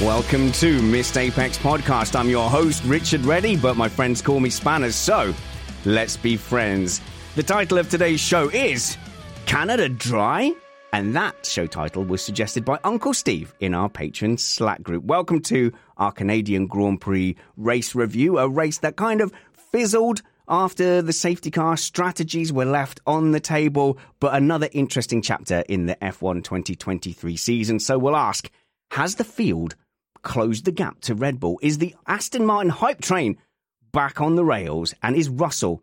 Welcome to Missed Apex Podcast. I'm your host, Richard Reddy, but my friends call me Spanners, so let's be friends. The title of today's show is Canada Dry? And that show title was suggested by Uncle Steve in our Patreon Slack group. Welcome to our Canadian Grand Prix race review, a race that kind of fizzled after the safety car strategies were left on the table, but another interesting chapter in the F1 2023 season. So we'll ask, has the field closed the gap to Red Bull? Is the Aston Martin hype train back on the rails? And is Russell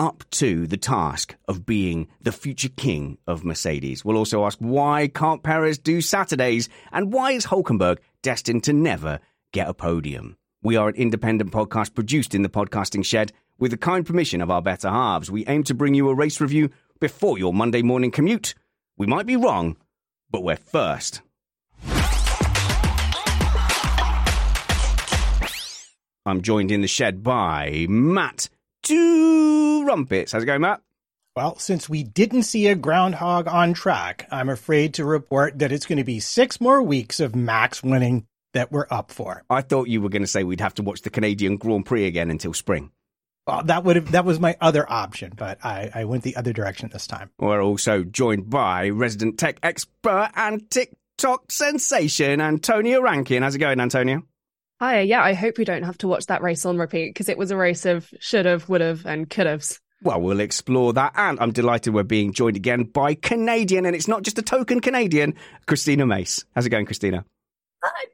up to the task of being the future king of Mercedes? We'll also ask, why can't Perez do Saturdays? And why is Hulkenberg destined to never get a podium? We are an independent podcast produced in the podcasting shed with the kind permission of our better halves. We aim to bring you a race review before your Monday morning commute. We might be wrong, but we're first. I'm joined in the shed by Matt Trumpets. How's it going, Matt? Well, since we didn't see a groundhog on track, I'm afraid to report that it's going to be 6 more weeks of Max winning that we're up for. I thought you were going to say we'd have to watch the Canadian Grand Prix again until spring. Well, that was my other option, but I went the other direction this time. We're also joined by resident tech expert and TikTok sensation, Antonia Rankin. How's it going, Antonia? Hi, yeah, I hope we don't have to watch that race on repeat, because it was a race of should've, would've, and could've. Well, we'll explore that, and I'm delighted we're being joined again by Canadian, and it's not just a token Canadian, Cristina Mace. How's it going, Cristina?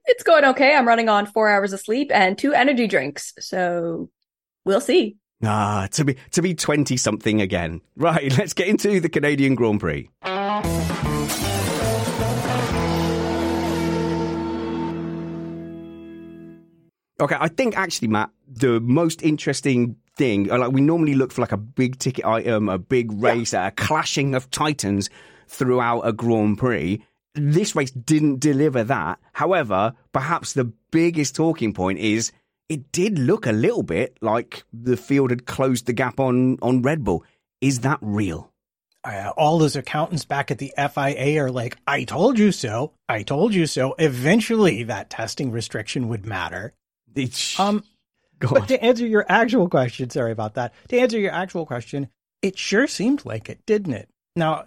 It's going okay. I'm running on 4 hours of sleep and 2 energy drinks, so we'll see. Ah, to be 20-something again. Right, let's get into the Canadian Grand Prix. Okay, I think actually, Matt, the most interesting thing, like we normally look for like a big ticket item, a big race, a clashing of titans throughout a Grand Prix. This race didn't deliver that. However, perhaps the biggest talking point is it did look a little bit like the field had closed the gap on Red Bull. Is that real? All those accountants back at the FIA are like, I told you so. I told you so. Eventually that testing restriction would matter. But to answer your actual question, sorry about that. To answer your actual question, it sure seemed like it, didn't it? Now,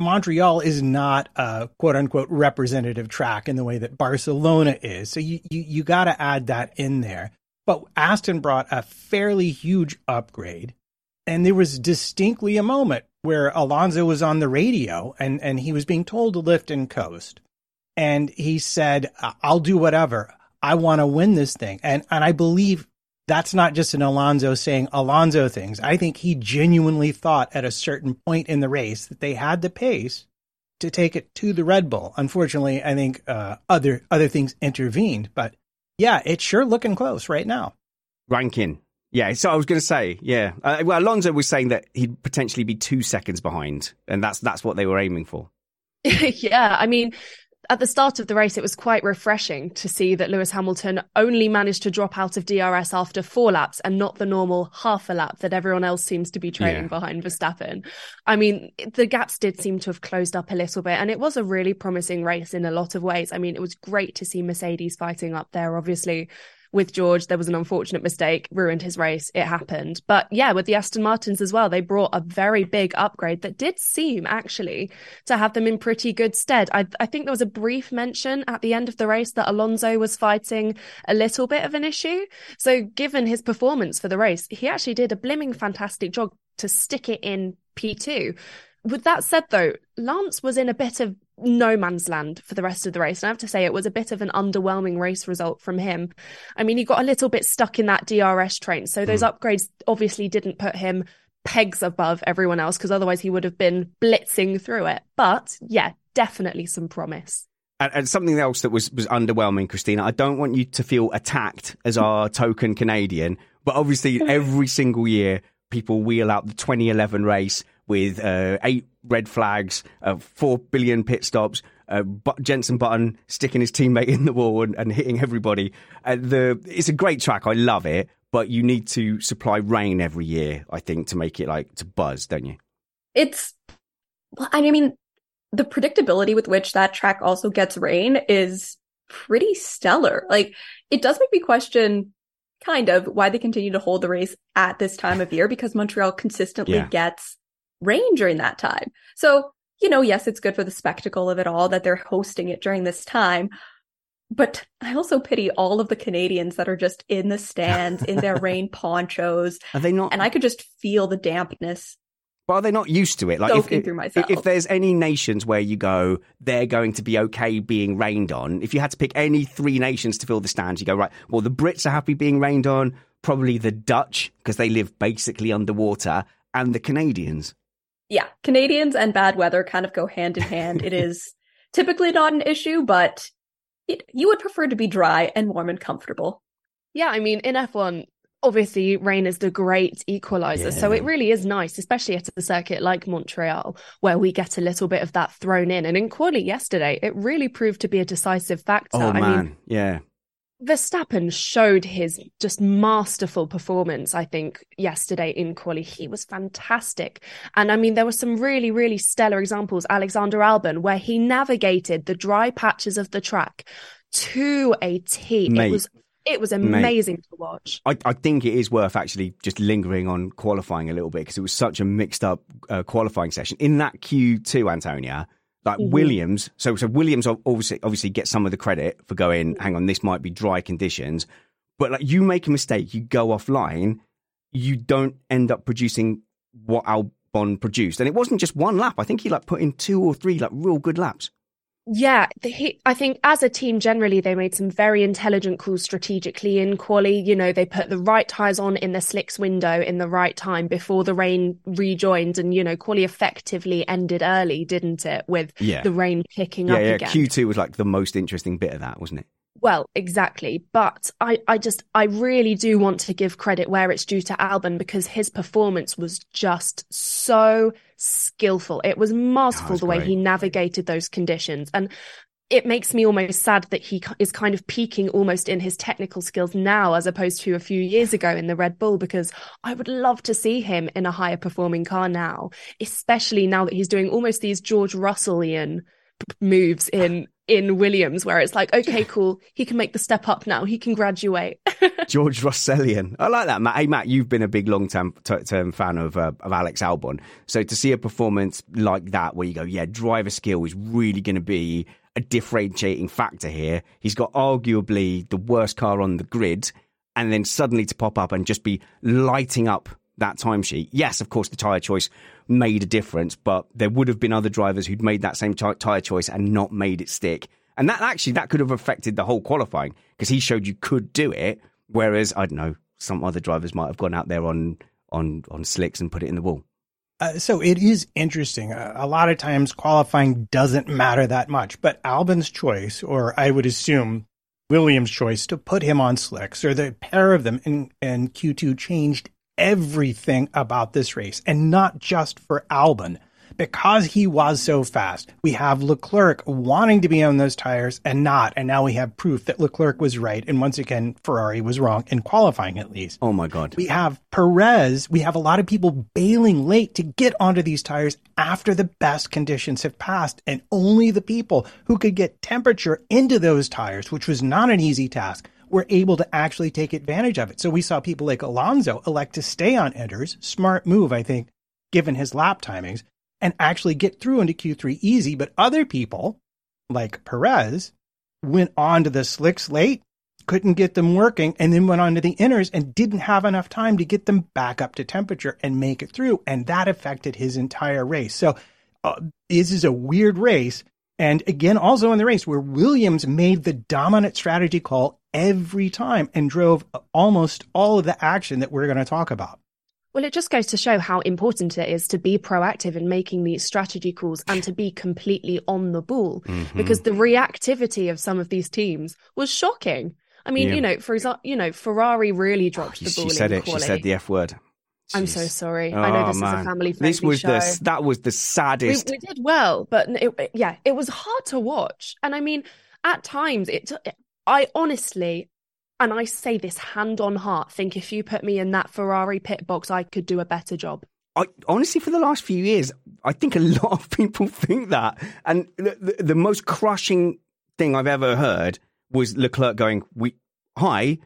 Montreal is not a quote unquote representative track in the way that Barcelona is. So you got to add that in there. But Aston brought a fairly huge upgrade. And there was distinctly a moment where Alonso was on the radio and he was being told to lift and coast. And he said, I'll do whatever. I want to win this thing. And I believe that's not just an Alonso saying Alonso things. I think he genuinely thought at a certain point in the race that they had the pace to take it to the Red Bull. Unfortunately, I think other things intervened. But yeah, it's sure looking close right now. Rankin, Yeah, so I was going to say, yeah. Well, Alonso was saying that he'd potentially be 2 seconds behind, and that's what they were aiming for. Yeah, I mean, at the start of the race, it was quite refreshing to see that Lewis Hamilton only managed to drop out of DRS after 4 laps and not the normal half a lap that everyone else seems to be trailing behind Verstappen. I mean, the gaps did seem to have closed up a little bit, and it was a really promising race in a lot of ways. I mean, it was great to see Mercedes fighting up there, obviously. With George, there was an unfortunate mistake, ruined his race. It happened. But yeah, with the Aston Martins as well, they brought a very big upgrade that did seem actually to have them in pretty good stead. I think there was a brief mention at the end of the race that Alonso was fighting a little bit of an issue. So given his performance for the race, he actually did a blimming fantastic job to stick it in P2. With that said, though, Lance was in a bit of no man's land for the rest of the race. And I have to say, it was a bit of an underwhelming race result from him. I mean, he got a little bit stuck in that DRS train. So those upgrades obviously didn't put him pegs above everyone else, because otherwise he would have been blitzing through it. But yeah, definitely some promise. And something else that was underwhelming, Cristina, I don't want you to feel attacked as our token Canadian, but obviously every single year people wheel out the 2011 race with 8 red flags, 4 billion pit stops, Jenson Button sticking his teammate in the wall and hitting everybody. It's a great track. I love it. But you need to supply rain every year, I think, to make it to buzz, don't you? I mean, the predictability with which that track also gets rain is pretty stellar. It does make me question kind of why they continue to hold the race at this time of year, because Montreal consistently gets rain during that time. So, yes, it's good for the spectacle of it all that they're hosting it during this time. But I also pity all of the Canadians that are just in the stands in their rain ponchos. Are they not? And I could just feel the dampness. But are they not used to it? If there's any nations where you go, they're going to be okay being rained on. If you had to pick any 3 nations to fill the stands, you go, right, well, the Brits are happy being rained on, probably the Dutch, because they live basically underwater, and the Canadians. Yeah, Canadians and bad weather kind of go hand in hand. It is typically not an issue, but you would prefer to be dry and warm and comfortable. Yeah, I mean, in F1, obviously rain is the great equalizer. Yeah. So it really is nice, especially at a circuit like Montreal, where we get a little bit of that thrown in. And in Crawley yesterday, it really proved to be a decisive factor. Oh, man. I mean, yeah. Verstappen showed his just masterful performance, I think, yesterday in Crawley. He was fantastic. And I mean, there were some really, really stellar examples. Alexander Albon, where he navigated the dry patches of the track to a tee. It was amazing to watch. I think it is worth actually just lingering on qualifying a little bit, because it was such a mixed up qualifying session. In that Q2, Antonia, Williams, so Williams obviously gets some of the credit for going, hang on, this might be dry conditions. But you make a mistake, you go offline, you don't end up producing what Albon produced. And it wasn't just one lap. I think he put in 2 or 3 real good laps. Yeah, I think as a team, generally, they made some very intelligent calls strategically in Crawley. They put the right tyres on in the slicks window in the right time before the rain rejoined. And, Crawley effectively ended early, didn't it? With the rain picking up again. Yeah, Q2 was the most interesting bit of that, wasn't it? Well, exactly. But I really do want to give credit where it's due to Albon, because his performance was just so skillful. It was masterful the way he navigated those conditions. And it makes me almost sad that he is kind of peaking almost in his technical skills now, as opposed to a few years ago in the Red Bull, because I would love to see him in a higher performing car now, especially now that he's doing almost these George Russellian moves in Williams, where it's okay, cool, he can make the step up now, he can graduate. George Russellian. I like that, Matt. Hey, Matt, you've been a big long-term fan of Alex Albon. So to see a performance like that where you go, driver skill is really going to be a differentiating factor here. He's got arguably the worst car on the grid, and then suddenly to pop up and just be lighting up that timesheet. Yes, of course, the tyre choice made a difference, but there would have been other drivers who'd made that same tyre choice and not made it stick. And that could have affected the whole qualifying, because he showed you could do it, whereas, I don't know, some other drivers might have gone out there on slicks and put it in the wall. So it is interesting. A lot of times qualifying doesn't matter that much, but Albon's choice, or I would assume Williams' choice to put him on slicks, or the pair of them in Q2, changed everything about this race, and not just for Albon. Because he was so fast, we have Leclerc wanting to be on those tires and not. And now we have proof that Leclerc was right. And once again, Ferrari was wrong in qualifying, at least. Oh, my God. We have Perez. We have a lot of people bailing late to get onto these tires after the best conditions have passed. And only the people who could get temperature into those tires, which was not an easy task, were able to actually take advantage of it. So we saw people like Alonso elect to stay on Enders. Smart move, I think, given his lap timings, and actually get through into Q3 easy. But other people, like Perez, went on to the slicks late, couldn't get them working, and then went on to the inners and didn't have enough time to get them back up to temperature and make it through. And that affected his entire race. So this is a weird race. And again, also in the race where Williams made the dominant strategy call every time and drove almost all of the action that we're going to talk about. Well, it just goes to show how important it is to be proactive in making these strategy calls and to be completely on the ball, because the reactivity of some of these teams was shocking. I mean, you know, for example, you know, Ferrari really dropped the ball. She said it. She said the F word. Jeez. I'm so sorry. Oh, I know this is a family-friendly show. That was the saddest. We did well, but it was hard to watch. And I mean, at times, I honestly, and I say this hand on heart, think if you put me in that Ferrari pit box, I could do a better job. I honestly, for the last few years, I think a lot of people think that. And the most crushing thing I've ever heard was Leclerc going, "Hi,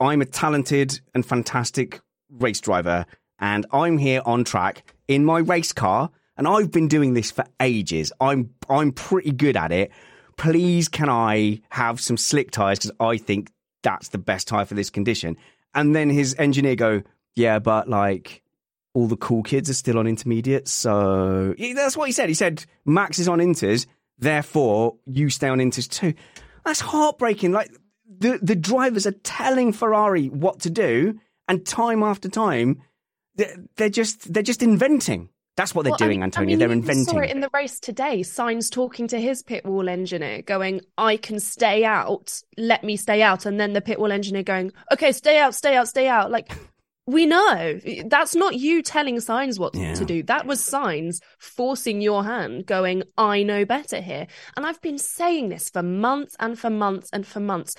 I'm a talented and fantastic race driver, and I'm here on track in my race car, and I've been doing this for ages. I'm pretty good at it. Please, can I have some slick tyres, because I think that's the best tire for this condition." And then his engineer go, "Yeah, but like all the cool kids are still on intermediates." So that's what he said. He said, "Max is on inters, therefore you stay on inters too." That's heartbreaking. Like the drivers are telling Ferrari what to do, and time after time, they're just inventing. That's what they're doing, Antonia. They're inventing. Saw it in the race today. Sainz talking to his pit wall engineer, going, "I can stay out. Let me stay out." And then the pit wall engineer going, "Okay, stay out, stay out, stay out." Like, we know that's not you telling Sainz what to do. That was Sainz forcing your hand, going, "I know better here." And I've been saying this for months and for months and for months.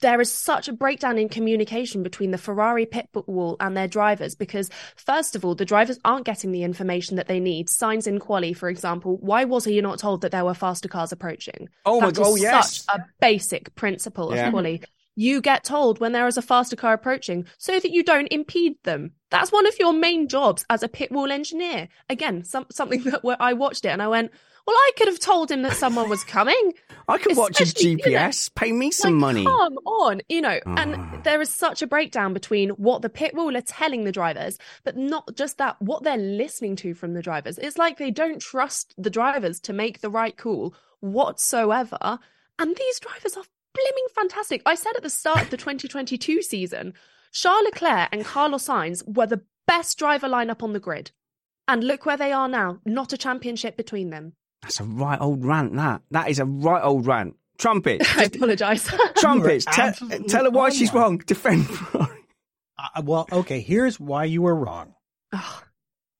There is such a breakdown in communication between the Ferrari pit wall and their drivers, because, first of all, the drivers aren't getting the information that they need. Sainz in quali, for example, why was he not told that there were faster cars approaching? Oh, my God, yes. Such a basic principle of quali. You get told when there is a faster car approaching so that you don't impede them. That's one of your main jobs as a pit wall engineer. Again, something that I watched it and I went, well, I could have told him that someone was coming. I could watch his GPS. Pay me some money. Come on, And there is such a breakdown between what the pit wall are telling the drivers, but not just that, what they're listening to from the drivers. It's like they don't trust the drivers to make the right call whatsoever. And these drivers are blimmin' fantastic. I said at the start of the 2022 season, Charles Leclerc and Carlos Sainz were the best driver lineup on the grid. And look where they are now. Not a championship between them. That's a right old rant, that. That is a right old rant. Trumpets. I apologise. Trumpets. tell her why she's wrong. Defend Ferrari. Well, okay, here's why you were wrong.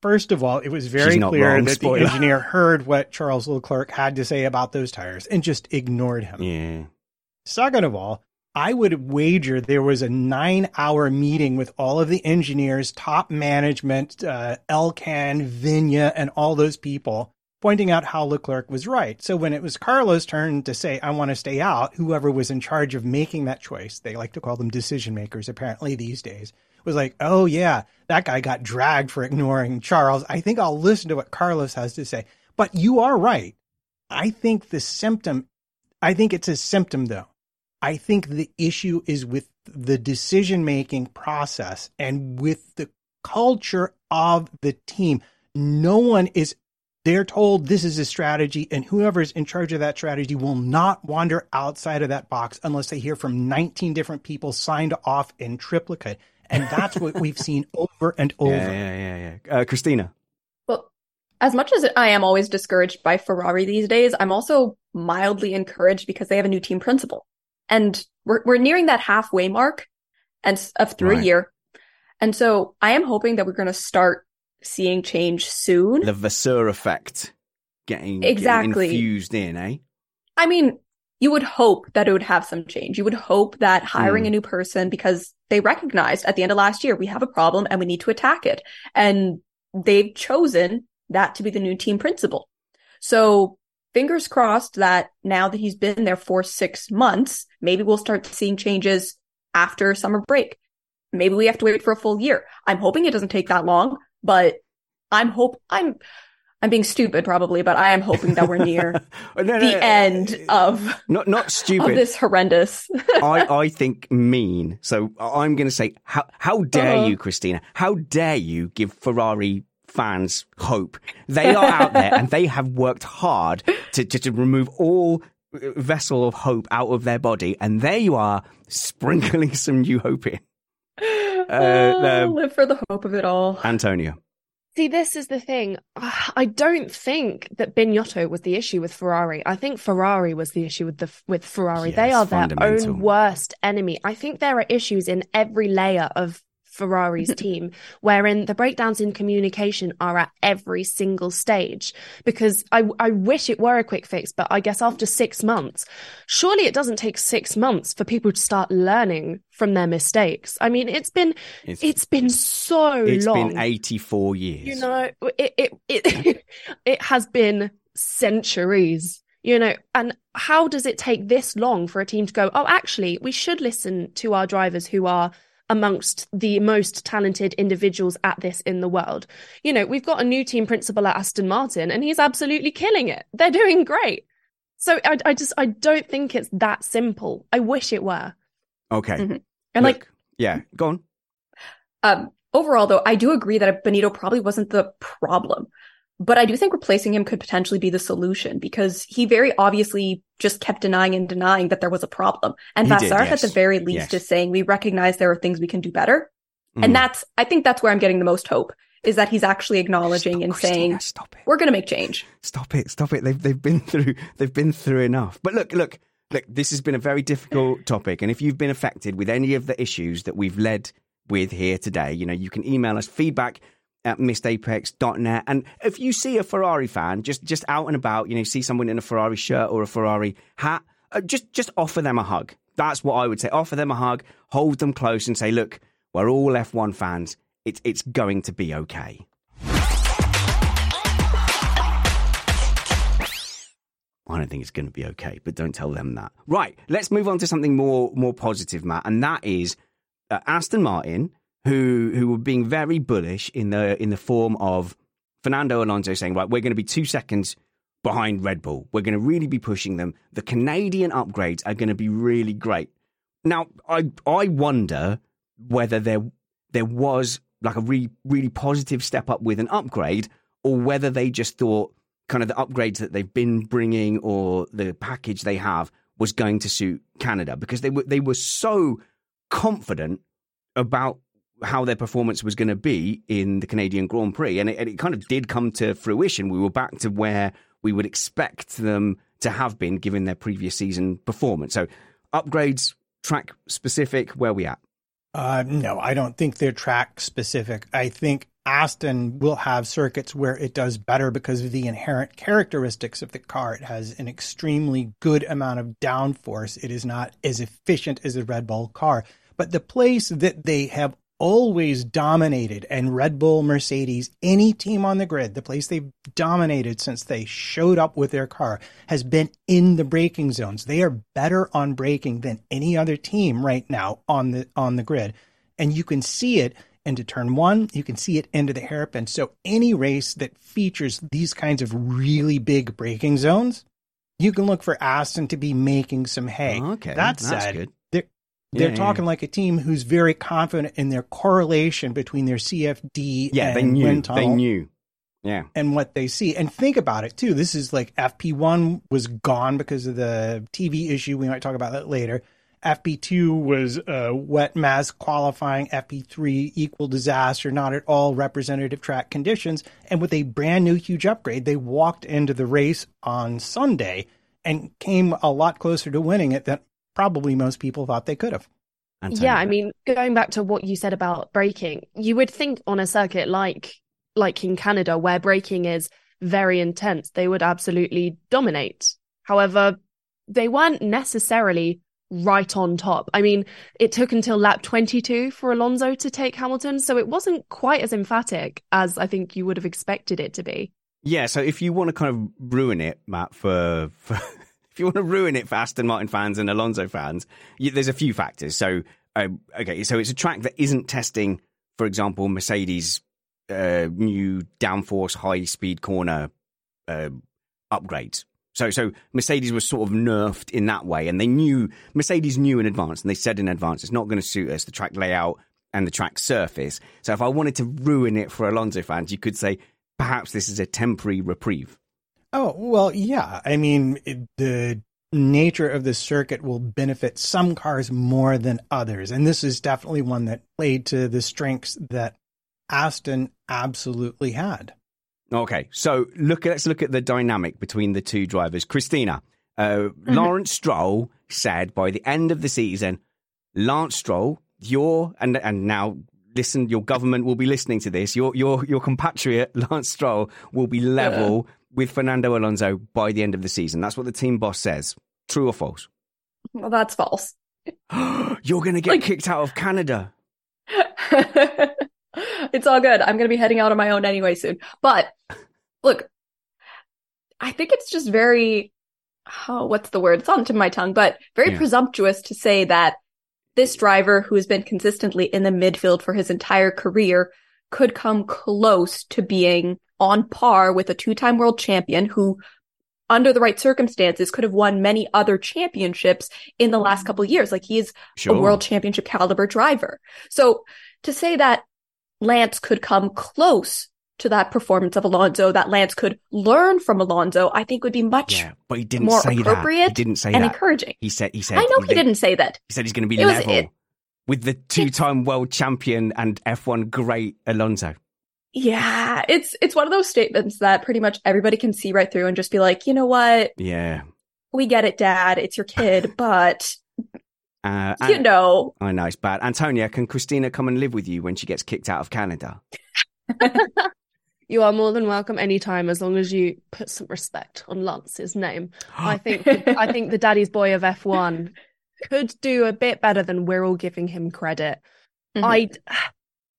First of all, it was very clear that the engineer heard what Charles Leclerc had to say about those tyres and just ignored him. Yeah. Second of all, I would wager there was a 9-hour meeting with all of the engineers, top management, Elkan, Vinya, and all those people, pointing out how Leclerc was right. So when it was Carlos' turn to say, "I want to stay out," whoever was in charge of making that choice, they like to call them decision makers apparently these days, was like, "Oh yeah, that guy got dragged for ignoring Charles. I think I'll listen to what Carlos has to say." But you are right. I think it's a symptom, though. I think the issue is with the decision-making process and with the culture of the team. They're told this is a strategy, and whoever's in charge of that strategy will not wander outside of that box unless they hear from 19 different people signed off in triplicate. And that's what we've seen over and over. Yeah. Cristina. Well, as much as I am always discouraged by Ferrari these days, I'm also mildly encouraged because they have a new team principal. And we're nearing that halfway mark and of through a year. And so I am hoping that we're going to start seeing change soon. The Vasseur effect getting infused in, eh? I mean, you would hope that it would have some change. You would hope that hiring a new person, because they recognized at the end of last year, we have a problem and we need to attack it. And they've chosen that to be the new team principal. So fingers crossed that now that he's been there for 6 months, maybe we'll start seeing changes after summer break. Maybe we have to wait for a full year. I'm hoping it doesn't take that long, but I'm being stupid probably, but I am hoping that we're near end of not stupid of this horrendous. I think mean. So I'm going to say, how dare you, Cristina? How dare you give Ferrari fans hope? They are out there and they have worked hard to remove all vessel of hope out of their body, and there you are sprinkling some new hope in. Live for the hope of it all. Antonia. See, this is the thing. I don't think that Binotto was the issue with Ferrari. I think Ferrari was the issue with Ferrari. Yes, they are their own worst enemy. I think there are issues in every layer of Ferrari's team, wherein the breakdowns in communication are at every single stage. Because I wish it were a quick fix, but I guess after 6 months, surely it doesn't take 6 months for people to start learning from their mistakes. I mean, it's been so long. It's been 84 years. You know, it has been centuries. You know, and how does it take this long for a team to go, oh, actually, we should listen to our drivers who are amongst the most talented individuals at this in the world. You know, we've got a new team principal at Aston Martin and he's absolutely killing it. They're doing great. So I don't think it's that simple. I wish it were. Okay. Mm-hmm. And look, go on. Overall, though, I do agree that Benito probably wasn't the problem, but I do think replacing him could potentially be the solution, because he very obviously just kept denying that there was a problem. And Vassar at the very least is saying, we recognize there are things we can do better. Mm. And I think that's where I'm getting the most hope, is that he's actually acknowledging saying, stop it. We're going to make change. Stop it. They've been through enough. But look, this has been a very difficult topic. And if you've been affected with any of the issues that we've led with here today, you know, you can email us feedback at missedapex.net. And if you see a Ferrari fan just out and about, you know, see someone in a Ferrari shirt or a Ferrari hat, just offer them a hug. That's what I would say. Offer them a hug, hold them close and say, look, we're all F1 fans. It's going to be okay. I don't think it's going to be okay, but don't tell them that. Right, let's move on to something more positive, Matt, and that is Aston Martin, who were being very bullish in the form of Fernando Alonso saying, right, we're going to be 2 seconds behind Red Bull. We're going to really be pushing them. The Canadian upgrades are going to be really great. Now, I wonder whether there was like a really, really positive step up with an upgrade, or whether they just thought kind of the upgrades that they've been bringing or the package they have was going to suit Canada, because they were so confident about how their performance was going to be in the Canadian Grand Prix. And it kind of did come to fruition. We were back to where we would expect them to have been given their previous season performance. So upgrades, track specific, where are we at? No, I don't think they're track specific. I think Aston will have circuits where it does better because of the inherent characteristics of the car. It has an extremely good amount of downforce. It is not as efficient as a Red Bull car. But the place that they have always dominated, and Red Bull, Mercedes, any team on the grid, the place they've dominated since they showed up with their car, has been in the braking zones. They are better on braking than any other team right now on the grid. And you can see it into turn one, you can see it into the hairpin. So any race that features these kinds of really big braking zones, you can look for Aston to be making some hay. Okay, that's good. They're talking like a team who's very confident in their correlation between their CFD and wind tunnel. They knew. Yeah. And what they see. And think about it, too. This is like FP1 was gone because of the TV issue. We might talk about that later. FP2 was a wet mess qualifying. FP3 equal disaster, not at all representative track conditions. And with a brand new huge upgrade, they walked into the race on Sunday and came a lot closer to winning it than probably most people thought they could have. Yeah, I mean, going back to what you said about braking, you would think on a circuit like in Canada, where braking is very intense, they would absolutely dominate. However, they weren't necessarily right on top. I mean, it took until lap 22 for Alonso to take Hamilton, so it wasn't quite as emphatic as I think you would have expected it to be. Yeah, so if you want to kind of ruin it, Matt, for if you want to ruin it for Aston Martin fans and Alonso fans, there's a few factors. So, so it's a track that isn't testing, for example, Mercedes' new downforce high-speed corner upgrades. So Mercedes was sort of nerfed in that way, and Mercedes knew in advance, and they said in advance, it's not going to suit us, the track layout and the track surface. So if I wanted to ruin it for Alonso fans, you could say perhaps this is a temporary reprieve. Oh, well, yeah. I mean, the nature of the circuit will benefit some cars more than others, and this is definitely one that played to the strengths that Aston absolutely had. Okay, so let's look at the dynamic between the two drivers. Cristina, Lawrence Stroll said by the end of the season, Lance Stroll, and now listen, your government will be listening to this. Your compatriot Lance Stroll will be level with Fernando Alonso by the end of the season. That's what the team boss says. True or false? Well, that's false. You're going to get kicked out of Canada. It's all good. I'm going to be heading out on my own anyway soon. But look, I think it's just very, what's the word? It's on the tip of my tongue, but very presumptuous to say that this driver who has been consistently in the midfield for his entire career could come close to being on par with a two-time world champion who, under the right circumstances, could have won many other championships in the last couple of years. Like, he is a world championship caliber driver. So to say that Lance could come close to that performance of Alonso, that Lance could learn from Alonso, I think would be much but he didn't more say appropriate that. He didn't say and that. Encouraging. He said. I know he didn't say that. He said he's going to be level with the two-time world champion and F1 great Alonso. Yeah, it's one of those statements that pretty much everybody can see right through and just be like, you know what? Yeah. We get it, Dad. It's your kid, but... I know, it's bad. Antonia, can Cristina come and live with you when she gets kicked out of Canada? You are more than welcome anytime, as long as you put some respect on Lance's name. I think the daddy's boy of F1 could do a bit better than we're all giving him credit. Mm-hmm.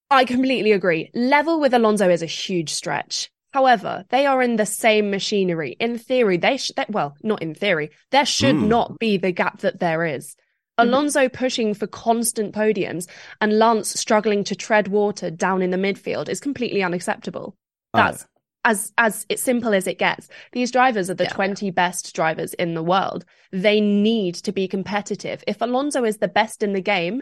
I completely agree. Level with Alonso is a huge stretch. However, they are in the same machinery. In theory, not in theory, there should not be the gap that there is. Alonso pushing for constant podiums and Lance struggling to tread water down in the midfield is completely unacceptable. That's as simple as it gets. These drivers are the 20 best drivers in the world. They need to be competitive. If Alonso is the best in the game,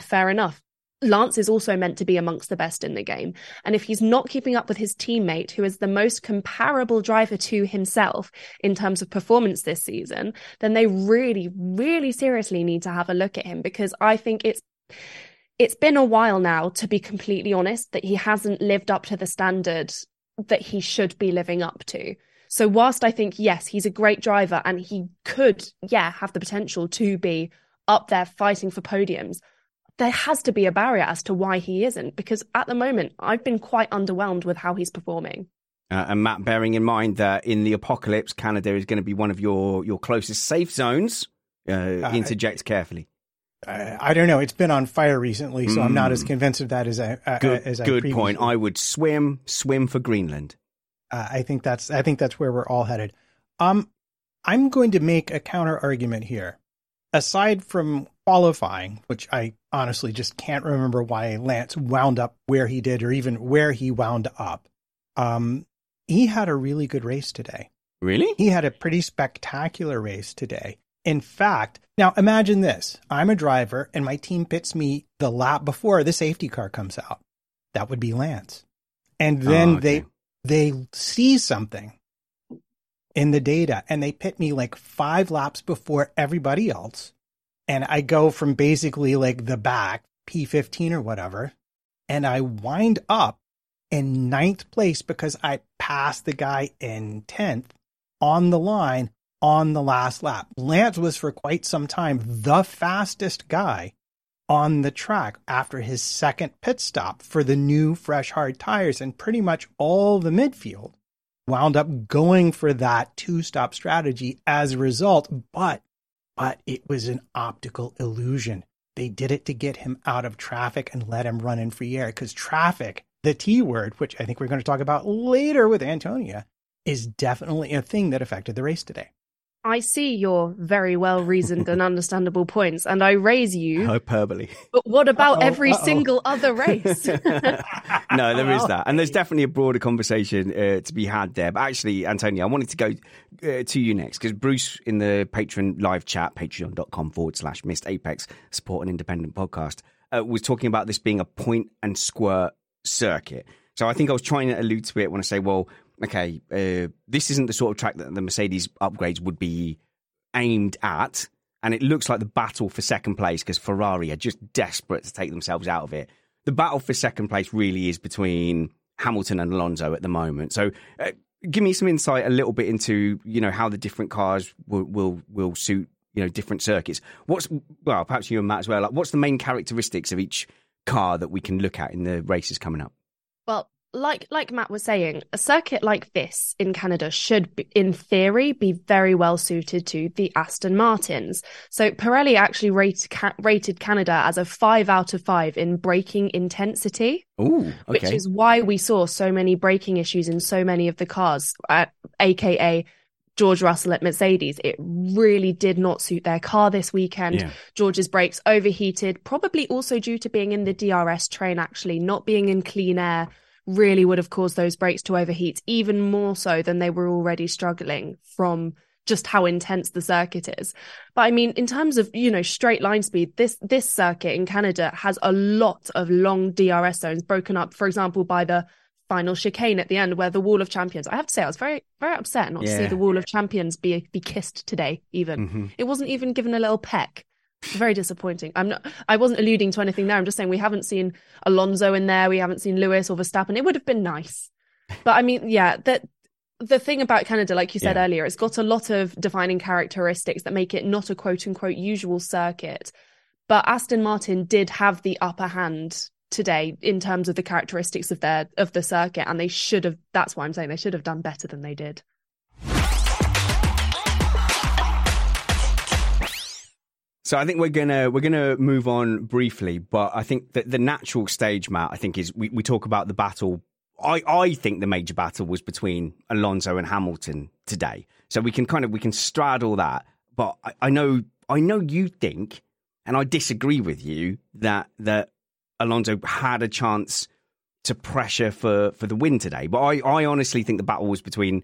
fair enough. Lance is also meant to be amongst the best in the game. And if he's not keeping up with his teammate, who is the most comparable driver to himself in terms of performance this season, then they really, really seriously need to have a look at him, because I think it's been a while now, to be completely honest, that he hasn't lived up to the standard that he should be living up to. So whilst I think, yes, he's a great driver and he could, have the potential to be up there fighting for podiums, there has to be a barrier as to why he isn't, because at the moment, I've been quite underwhelmed with how he's performing. And Matt, bearing in mind that in the apocalypse, Canada is going to be one of your closest safe zones, interject carefully. I don't know. It's been on fire recently, so I'm not as convinced of that as I previously. Good point. I would swim for Greenland. I think that's where we're all headed. I'm going to make a counter argument here. Aside from qualifying, which I honestly just can't remember why Lance wound up where he did or even where he wound up, he had a really good race today. Really? He had a pretty spectacular race today. In fact, now imagine this. I'm a driver and my team pits me the lap before the safety car comes out. That would be Lance. And then they see something in the data and they pit me like 5 laps before everybody else. And I go from basically like the back P15 or whatever, and I wind up in 9th place because I passed the guy in 10th on the line on the last lap. Lance was for quite some time the fastest guy on the track after his second pit stop for the new fresh hard tires, and pretty much all the midfield wound up going for that two-stop strategy as a result, but it was an optical illusion. They did it to get him out of traffic and let him run in free air, because traffic, the T word, which I think we're going to talk about later with Antonia, is definitely a thing that affected the race today. I see your very well-reasoned and understandable points, and I raise you. Hyperbole. But what about every single other race? No, there is that. And there's definitely a broader conversation to be had there. But actually, Antonia, I wanted to go to you next, because Bruce in the Patreon live chat, patreon.com/Missed Apex, support an independent podcast, was talking about this being a point and squirt circuit. So I think I was trying to allude to it when I say, well, okay, this isn't the sort of track that the Mercedes upgrades would be aimed at. And it looks like the battle for second place, because Ferrari are just desperate to take themselves out of it. The battle for second place really is between Hamilton and Alonso at the moment. So give me some insight a little bit into, you know, how the different cars will suit, you know, different circuits. Well, perhaps you and Matt as well, like, what's the main characteristics of each car that we can look at in the races coming up? Well, Like Matt was saying, a circuit like this in Canada should, in theory, be very well suited to the Aston Martins. So Pirelli actually rated Canada as a 5 out of 5 in braking intensity. Ooh, okay. Which is why we saw so many braking issues in so many of the cars, aka George Russell at Mercedes. It really did not suit their car this weekend. Yeah. George's brakes overheated, probably also due to being in the DRS train, actually, not being in clean air. Really would have caused those brakes to overheat even more so than they were already struggling from just how intense the circuit is. But I mean, in terms of, you know, straight line speed, this circuit in Canada has a lot of long DRS zones broken up, for example, by the final chicane at the end where the Wall of Champions, I have to say, I was very, very upset not to see the Wall of Champions be kissed today, even. Mm-hmm. It wasn't even given a little peck. Very disappointing. I wasn't alluding to anything there. I'm just saying we haven't seen Alonso in there. We haven't seen Lewis or Verstappen. It would have been nice. But I mean, yeah, the thing about Canada, like you said earlier, it's got a lot of defining characteristics that make it not a quote unquote usual circuit. But Aston Martin did have the upper hand today in terms of the characteristics of the circuit. And they should have, that's why I'm saying they should have done better than they did. So I think we're gonna move on briefly, but I think that the natural stage, Matt, I think is we talk about the battle. I think the major battle was between Alonso and Hamilton today. So we can straddle that. But I know you think, and I disagree with you, that Alonso had a chance to pressure for the win today. But I honestly think the battle was between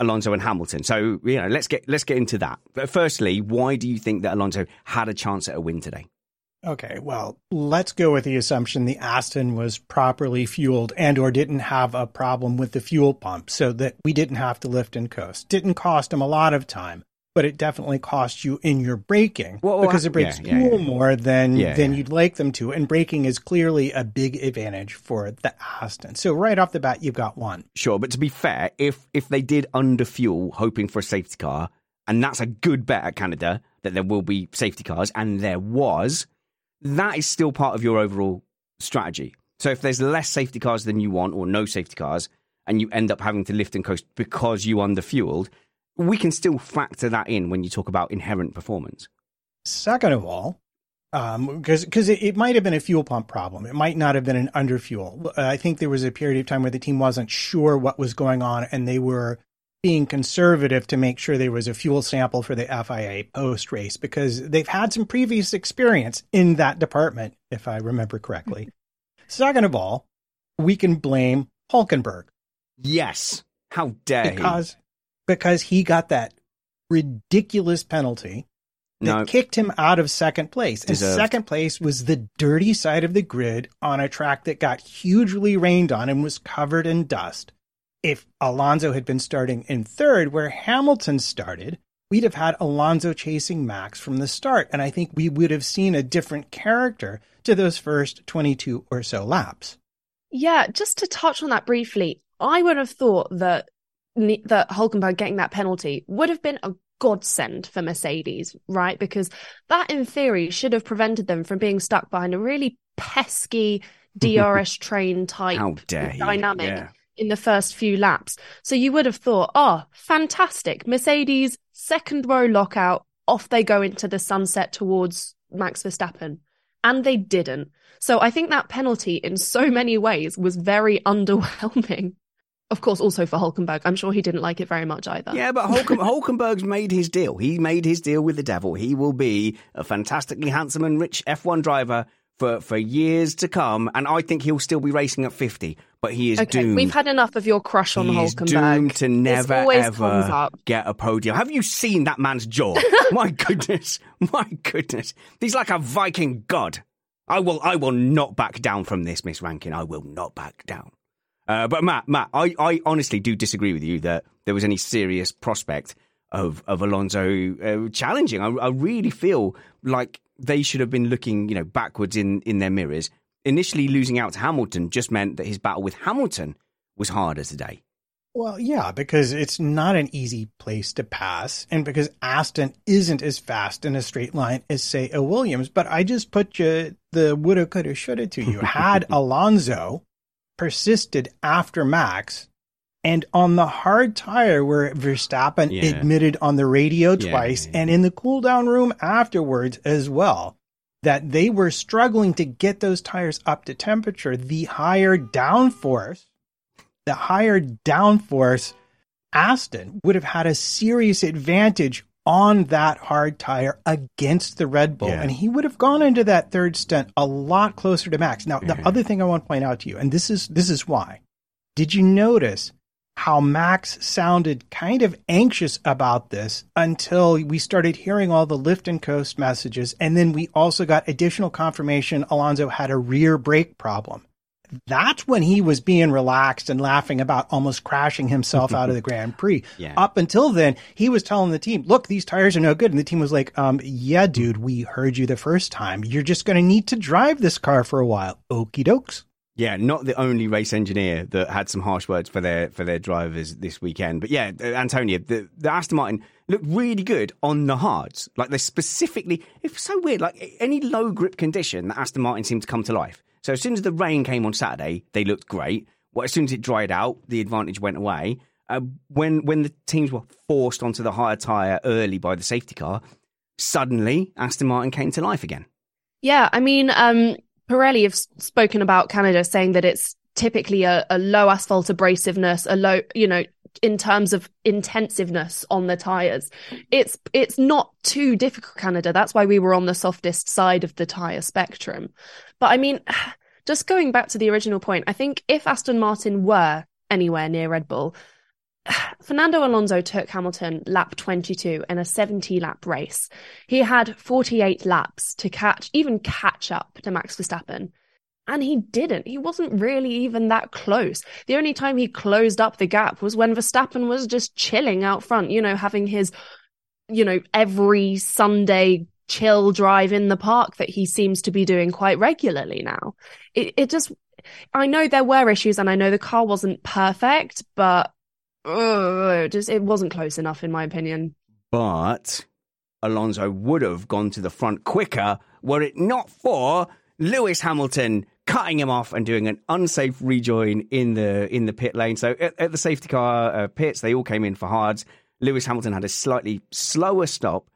Alonso and Hamilton. So, you know, let's get into that. But firstly, why do you think that Alonso had a chance at a win today? Okay, well, let's go with the assumption the Aston was properly fueled and or didn't have a problem with the fuel pump, so that we didn't have to lift and coast. Didn't cost him a lot of time, but it definitely cost you in your braking, because it breaks fuel more than you'd like them to. And braking is clearly a big advantage for the Aston. So right off the bat, you've got one. Sure. But to be fair, if they did underfuel hoping for a safety car, and that's a good bet at Canada that there will be safety cars, and there was, that is still part of your overall strategy. So if there's less safety cars than you want, or no safety cars, and you end up having to lift and coast because you underfueled, we can still factor that in when you talk about inherent performance. Second of all, because it might have been a fuel pump problem. It might not have been an underfuel. I think there was a period of time where the team wasn't sure what was going on, and they were being conservative to make sure there was a fuel sample for the FIA post-race, because they've had some previous experience in that department, if I remember correctly. Second of all, we can blame Hulkenberg. Yes. How dare he? Because he got that ridiculous penalty that kicked him out of second place. Deserved. And second place was the dirty side of the grid on a track that got hugely rained on and was covered in dust. If Alonso had been starting in third, where Hamilton started, we'd have had Alonso chasing Max from the start. And I think we would have seen a different character to those first 22 or so laps. Yeah, just to touch on that briefly, I would have thought that Hulkenberg getting that penalty would have been a godsend for Mercedes, right? Because that, in theory, should have prevented them from being stuck behind a really pesky DRS train type dynamic in the first few laps. So you would have thought, oh, fantastic. Mercedes, second row lockout, off they go into the sunset towards Max Verstappen. And they didn't. So I think that penalty in so many ways was very underwhelming. Of course, also for Hulkenberg. I'm sure he didn't like it very much either. Yeah, but Hulkenberg's made his deal. He made his deal with the devil. He will be a fantastically handsome and rich F1 driver for years to come. And I think he'll still be racing at 50. But he is doomed. We've had enough of your crush on Hulkenberg. He is doomed to never, ever get a podium. Have you seen that man's jaw? My goodness. My goodness. He's like a Viking god. I will not back down from this, Miss Rankin. I will not back down. But Matt, I honestly do disagree with you that there was any serious prospect of Alonso challenging. I really feel like they should have been looking, backwards in their mirrors. Initially losing out to Hamilton just meant that his battle with Hamilton was harder today. Well, yeah, because it's not an easy place to pass, and because Aston isn't as fast in a straight line as, say, a Williams. But I just put the woulda, coulda, shoulda to you. Had Alonso persisted after Max, and on the hard tire where Verstappen admitted on the radio twice and in the cool down room afterwards as well, that they were struggling to get those tires up to temperature, the higher downforce Aston would have had a serious advantage on that hard tire against the Red Bull. Yeah. And he would have gone into that third stint a lot closer to Max. Now, the other thing I want to point out to you, and this is why. Did you notice how Max sounded kind of anxious about this until we started hearing all the lift and coast messages? And then we also got additional confirmation Alonso had a rear brake problem. That's when he was being relaxed and laughing about almost crashing himself out of the Grand Prix. Yeah. Up until then, he was telling the team, look, these tires are no good. And the team was like, yeah, dude, we heard you the first time. You're just going to need to drive this car for a while. Okie dokes. Yeah, not the only race engineer that had some harsh words for their drivers this weekend. But yeah, Antonia, the Aston Martin looked really good on the hards. Like, they specifically, it's so weird, like any low grip condition, the Aston Martin seemed to come to life. So as soon as the rain came on Saturday, they looked great. Well, as soon as it dried out, the advantage went away. When the teams were forced onto the higher tyre early by the safety car, suddenly Aston Martin came to life again. Yeah, I mean, Pirelli have spoken about Canada, saying that it's typically a low asphalt abrasiveness, a low, in terms of intensiveness on the tyres. It's not too difficult, Canada. That's why we were on the softest side of the tyre spectrum. But I mean, just going back to the original point, I think if Aston Martin were anywhere near Red Bull, Fernando Alonso took Hamilton lap 22 in a 70-lap race. He had 48 laps to catch up to Max Verstappen. And he didn't. He wasn't really even that close. The only time he closed up the gap was when Verstappen was just chilling out front, having his, every Sunday chill drive in the park that he seems to be doing quite regularly now. It just, I know there were issues and I know the car wasn't perfect, but it wasn't close enough in my opinion. But Alonso would have gone to the front quicker were it not for Lewis Hamilton cutting him off and doing an unsafe rejoin in the pit lane. So at the safety car pits, they all came in for hards. Lewis Hamilton had a slightly slower stop,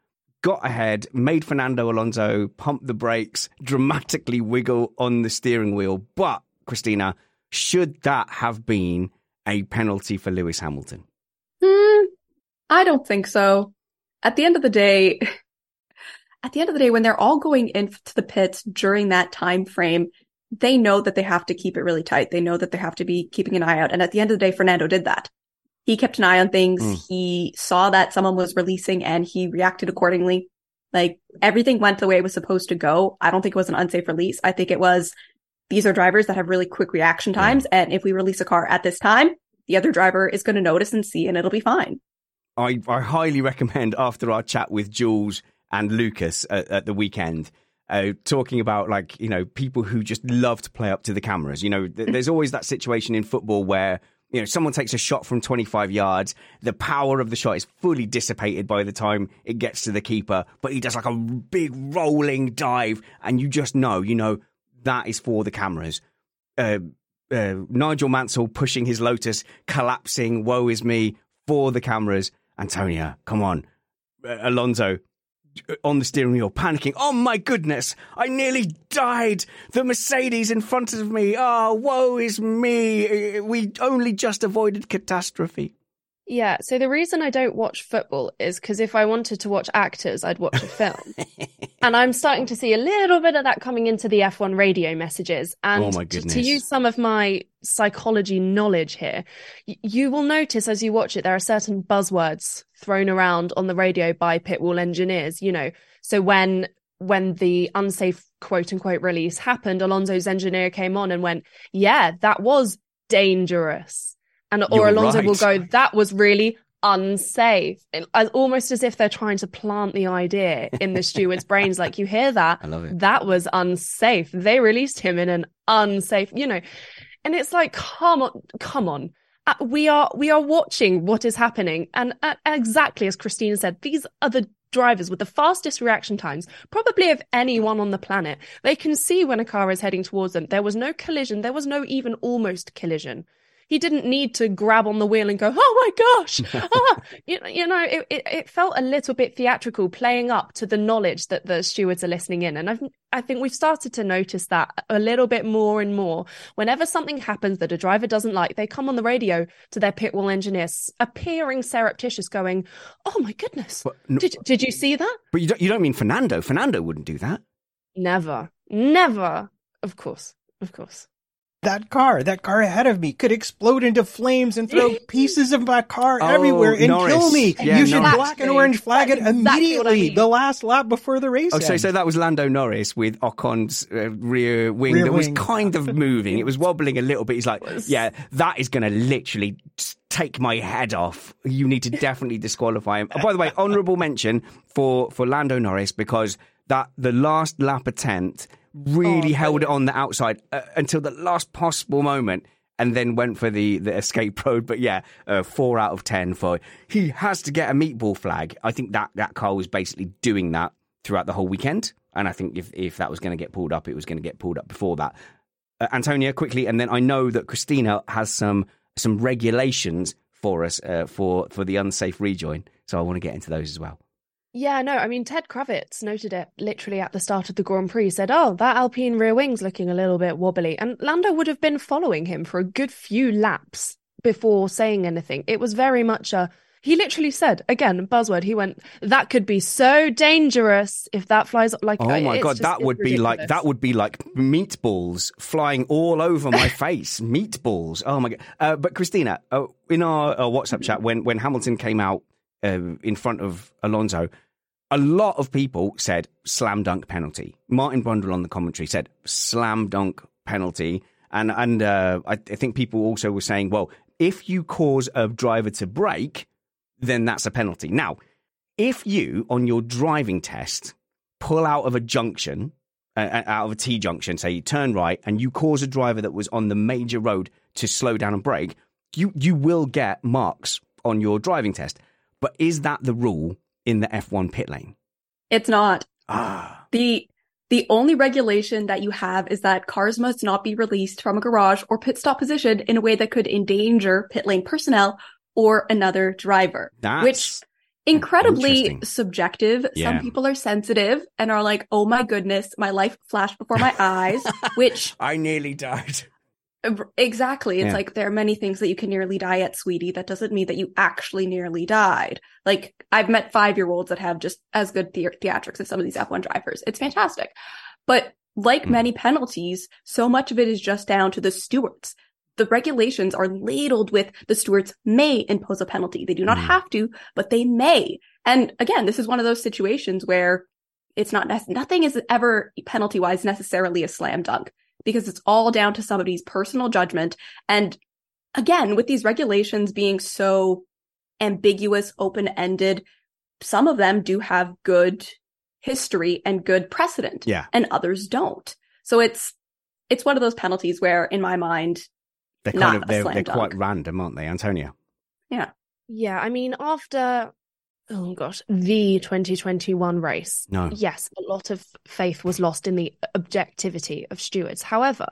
got ahead, made Fernando Alonso pump the brakes, dramatically wiggle on the steering wheel. But, Cristina, should that have been a penalty for Lewis Hamilton? I don't think so. At the end of the day, when they're all going into the pits during that time frame, they know that they have to keep it really tight. They know that they have to be keeping an eye out. And at the end of the day, Fernando did that. He kept an eye on things. He saw that someone was releasing and he reacted accordingly. Like, everything went the way it was supposed to go. I don't think it was an unsafe release. I think it was, these are drivers that have really quick reaction times. Yeah. And if we release a car at this time, the other driver is going to notice and see, and it'll be fine. I highly recommend, after our chat with Jules and Lucas at the weekend, talking about, like, people who just love to play up to the cameras. There's always that situation in football where you know, someone takes a shot from 25 yards, the power of the shot is fully dissipated by the time it gets to the keeper, but he does like a big rolling dive, and you just know, that is for the cameras. Nigel Mansell pushing his Lotus, collapsing, woe is me, for the cameras. Antonia, come on. Alonso on the steering wheel, panicking. Oh my goodness, I nearly died. The Mercedes in front of me. Oh, woe is me. We only just avoided catastrophe. Yeah, so the reason I don't watch football is because if I wanted to watch actors, I'd watch a film. And I'm starting to see a little bit of that coming into the F1 radio messages. And to use some of my psychology knowledge here, you will notice as you watch it, there are certain buzzwords thrown around on the radio by pit wall engineers, you know. So when the unsafe quote-unquote release happened, Alonso's engineer came on and went, yeah, that was dangerous. And or Alonso will go, that was really unsafe. Almost as if they're trying to plant the idea in the stewards' brains. Like, you hear that? I love it. That was unsafe. They released him in an unsafe, you know. And it's like, come on. We are watching what is happening. And exactly as Cristina said, these are the drivers with the fastest reaction times, probably of anyone on the planet. They can see when a car is heading towards them. There was no collision. There was no even almost collision. He didn't need to grab on the wheel and go, oh my gosh. It felt a little bit theatrical, playing up to the knowledge that the stewards are listening in. And I think we've started to notice that a little bit more and more. Whenever something happens that a driver doesn't like, they come on the radio to their pit wall engineers, appearing surreptitious, going, oh my goodness, did you see that? But you don't mean Fernando. Fernando wouldn't do that. Never. Of course. That car ahead of me could explode into flames and throw pieces of my car everywhere and Norris. Kill me. Yeah, you should black and orange flag it immediately, exactly I mean. The last lap before the race. So that was Lando Norris with Ocon's rear wing that was kind of moving. It was wobbling a little bit. He's like, yeah, that is going to literally take my head off. You need to definitely disqualify him. By the way, honourable mention for Lando Norris, because the last lap attempt really held it on the outside until the last possible moment, and then went for the escape road. But yeah, 4 out of 10 for he has to get a meatball flag. I think that car was basically doing that throughout the whole weekend, and I think if that was going to get pulled up, it was going to get pulled up before that. Antonia, quickly, and then I know that Cristina has some regulations for us for the unsafe rejoin, so I want to get into those as well. Yeah, no, I mean, Ted Kravitz noted it literally at the start of the Grand Prix, said, that Alpine rear wing's looking a little bit wobbly. And Lando would have been following him for a good few laps before saying anything. It was very much he literally said, again, buzzword, he went, that could be so dangerous if that flies up. Like, oh my God, that would be like meatballs flying all over my face. Meatballs. Oh my God. But Cristina, in our WhatsApp chat, when Hamilton came out, in front of Alonso, a lot of people said slam dunk penalty. Martin Brundle on the commentary said slam dunk penalty, and I think people also were saying, well, if you cause a driver to brake, then that's a penalty. Now, if you on your driving test pull out of a junction, out of a T junction, say you turn right, and you cause a driver that was on the major road to slow down and brake, you will get marks on your driving test. But is that the rule in the F1 pit lane? It's not. The only regulation that you have is that cars must not be released from a garage or pit stop position in a way that could endanger pit lane personnel or another driver. That's which incredibly subjective. Yeah. Some people are sensitive and are like, oh my goodness, my life flashed before my eyes, which I nearly died. Exactly. It's like there are many things that you can nearly die at, sweetie. That doesn't mean that you actually nearly died. Like, I've met 5-year-olds that have just as good theatrics as some of these F1 drivers. It's fantastic. But like many penalties, so much of it is just down to the stewards. The regulations are ladled with the stewards may impose a penalty. They do not have to, but they may. And again, this is one of those situations where it's not nothing is ever penalty-wise necessarily a slam dunk, because it's all down to somebody's personal judgment. And again, with these regulations being so ambiguous, open-ended, some of them do have good history and good precedent, and others don't. So it's one of those penalties where, in my mind, They're kind of they're quite random, aren't they, Antonia? Yeah. Yeah, I mean, after the 2021 race, yes, a lot of faith was lost in the objectivity of stewards. However,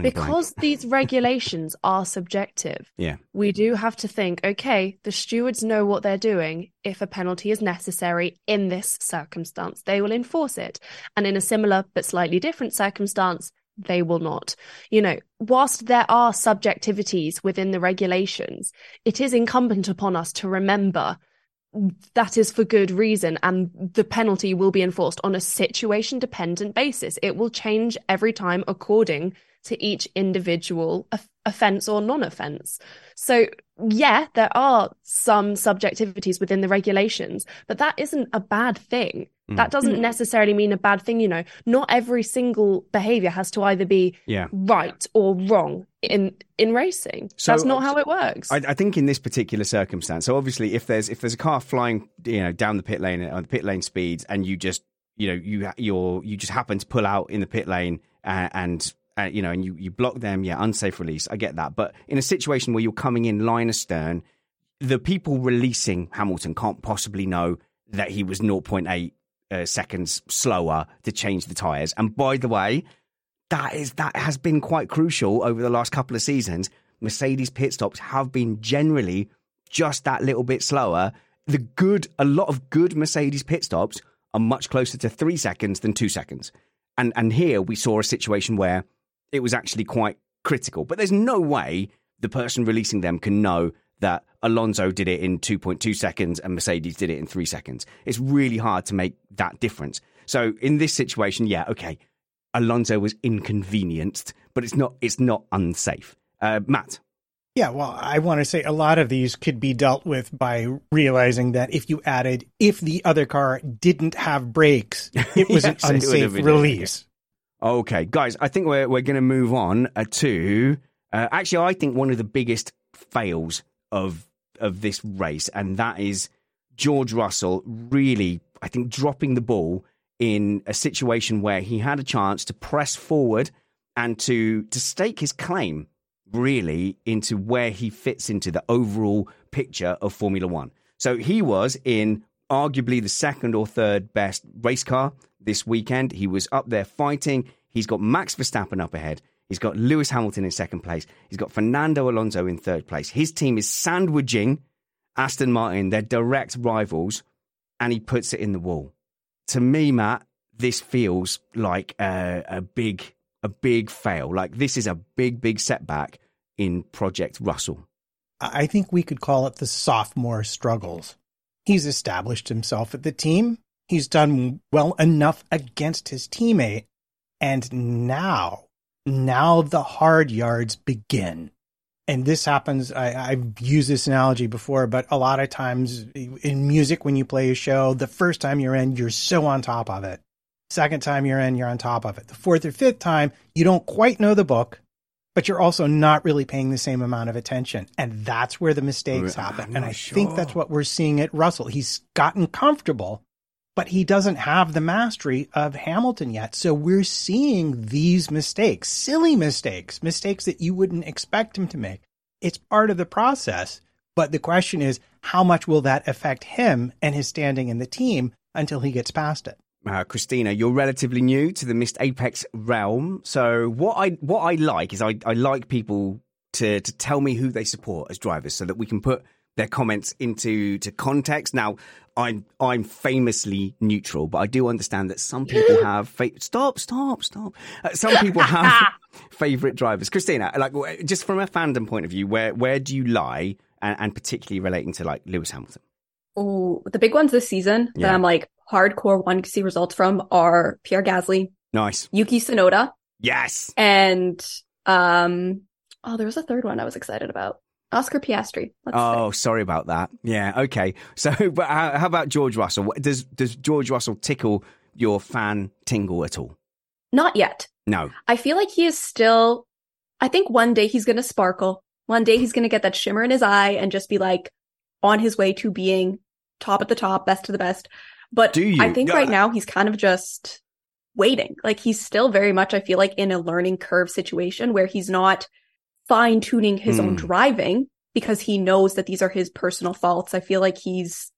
because these regulations are subjective, we do have to think, okay, the stewards know what they're doing. If a penalty is necessary in this circumstance, they will enforce it. And in a similar but slightly different circumstance, they will not. You know, whilst there are subjectivities within the regulations, it is incumbent upon us to remember that is for good reason, and the penalty will be enforced on a situation-dependent basis. It will change every time according to each individual offence or non-offence. So, yeah, there are some subjectivities within the regulations, but that isn't a bad thing. That doesn't necessarily mean a bad thing, you know. Not every single behaviour has to either be right or wrong in racing. So that's not how it works. I think in this particular circumstance, so obviously if there's a car flying, you know, down the pit lane at pit lane speeds, and you just, you know, you just happen to pull out in the pit lane and you block them, unsafe release. I get that, but in a situation where you're coming in line astern, the people releasing Hamilton can't possibly know that he was 0.8. Seconds slower to change the tyres. And by the way, that has been quite crucial over the last couple of seasons. Mercedes pit stops have been generally just that little bit slower. A lot of good Mercedes pit stops are much closer to 3 seconds than 2 seconds. And here we saw a situation where it was actually quite critical. But there's no way the person releasing them can know that Alonso did it in 2.2 seconds and Mercedes did it in 3 seconds. It's really hard to make that difference. So in this situation, Alonso was inconvenienced, but it's not unsafe. Matt? Yeah, well, I want to say a lot of these could be dealt with by realizing that if the other car didn't have brakes, it was an unsafe release. Okay, guys, I think we're going to move on to... actually, I think one of the biggest fails of this race, and that is George Russell really, I think, dropping the ball in a situation where he had a chance to press forward and to stake his claim, really, into where he fits into the overall picture of Formula One. So he was in arguably the second or third best race car this weekend. He was up there fighting. He's got Max Verstappen up ahead. He's got Lewis Hamilton in second place. He's got Fernando Alonso in third place. His team is sandwiching Aston Martin, their direct rivals, and he puts it in the wall. To me, Matt, this feels like a big fail. Like this is a big setback in Project Russell. I think we could call it the sophomore struggles. He's established himself at the team. He's done well enough against his teammate. And now the hard yards begin. And this happens, I've used this analogy before, but a lot of times in music, when you play a show, the first time you're in, you're so on top of it. Second time you're in, you're on top of it. The fourth or fifth time, you don't quite know the book, but you're also not really paying the same amount of attention. And that's where the mistakes happen. And I think that's what we're seeing at Russell. He's gotten comfortable, but he doesn't have the mastery of Hamilton yet. So we're seeing these mistakes, silly mistakes, mistakes that you wouldn't expect him to make. It's part of the process. But the question is, how much will that affect him and his standing in the team until he gets past it? Cristina, you're relatively new to the Missed Apex realm. So what I like is I like people to tell me who they support as drivers so that we can put their comments into context. Now, I'm famously neutral, but I do understand that some people have stop. Some people have favourite drivers. Cristina, like just from a fandom point of view, where do you lie, and particularly relating to like Lewis Hamilton? Oh, the big ones this season that I'm like hardcore wanting to see results from are Pierre Gasly, nice, Yuki Tsunoda, yes, and there was a third one I was excited about. Oscar Piastri. Let's say. Sorry about that. Yeah, okay. So, but how about George Russell? Does George Russell tickle your fan tingle at all? Not yet. No. I feel like he is still... I think one day he's going to sparkle. One day he's going to get that shimmer in his eye and just be like on his way to being top at the top, best of the best. But I think right now he's kind of just waiting. Like he's still very much, I feel like, in a learning curve situation where he's not fine-tuning his own driving because he knows that these are his personal faults. I feel like he's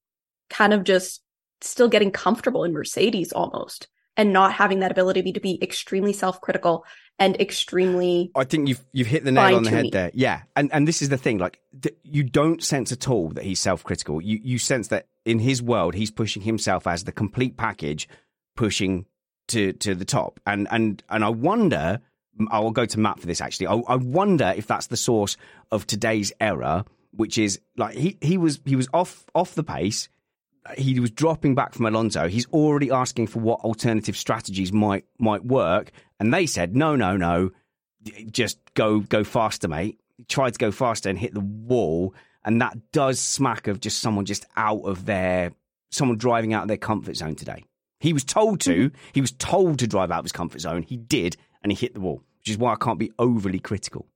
kind of just still getting comfortable in Mercedes almost and not having that ability to be extremely self-critical and extremely... I think you've hit the nail on the head there. Yeah. And this is the thing, like you don't sense at all that he's self-critical. You sense that in his world, he's pushing himself as the complete package, pushing to the top. And I wonder, I will go to Matt for this actually. I wonder if that's the source of today's error, which is like he was off the pace. He was dropping back from Alonso. He's already asking for what alternative strategies might work. And they said, no, just go faster, mate. He tried to go faster and hit the wall. And that does smack of just someone driving out of their comfort zone today. He was told to drive out of his comfort zone. He did, and he hit the wall, which is why I can't be overly critical.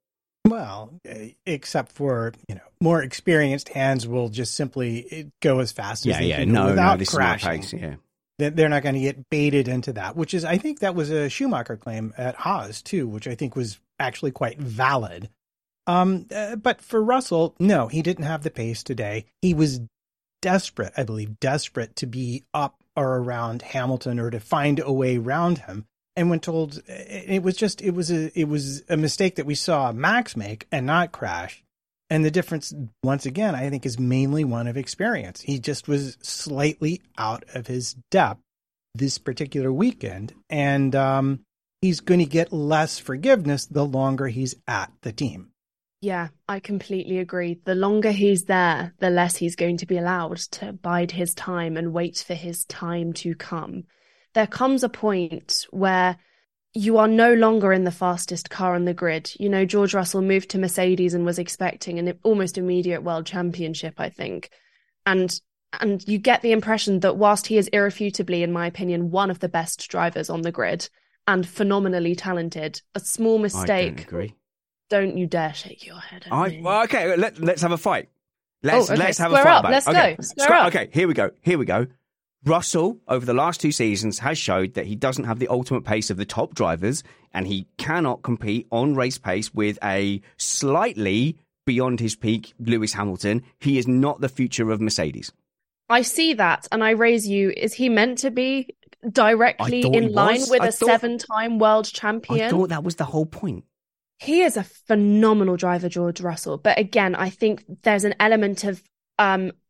Well, except for, more experienced hands will just simply go as fast as they can without crashing. They're not going to get baited into that, which is, I think that was a Schumacher claim at Haas too, which I think was actually quite valid. But for Russell, no, he didn't have the pace today. He was desperate to be up or around Hamilton or to find a way around him. And when told, it was a mistake that we saw Max make and not crash. And the difference, once again, I think is mainly one of experience. He just was slightly out of his depth this particular weekend. And he's going to get less forgiveness the longer he's at the team. Yeah, I completely agree. The longer he's there, the less he's going to be allowed to bide his time and wait for his time to come. There comes a point where you are no longer in the fastest car on the grid. George Russell moved to Mercedes and was expecting an almost immediate world championship, I think. And you get the impression that whilst he is irrefutably, in my opinion, one of the best drivers on the grid and phenomenally talented, a small mistake. I don't agree. Don't you dare shake your head at me. Okay, let's have a fight. Let's have a fight. Let's go. Okay, here we go. Russell, over the last two seasons, has showed that he doesn't have the ultimate pace of the top drivers, and he cannot compete on race pace with a slightly beyond his peak Lewis Hamilton. He is not the future of Mercedes. I see that, and I raise you, is he meant to be directly in line with a seven-time world champion? I thought that was the whole point. He is a phenomenal driver, George Russell, but again, I think there's an element of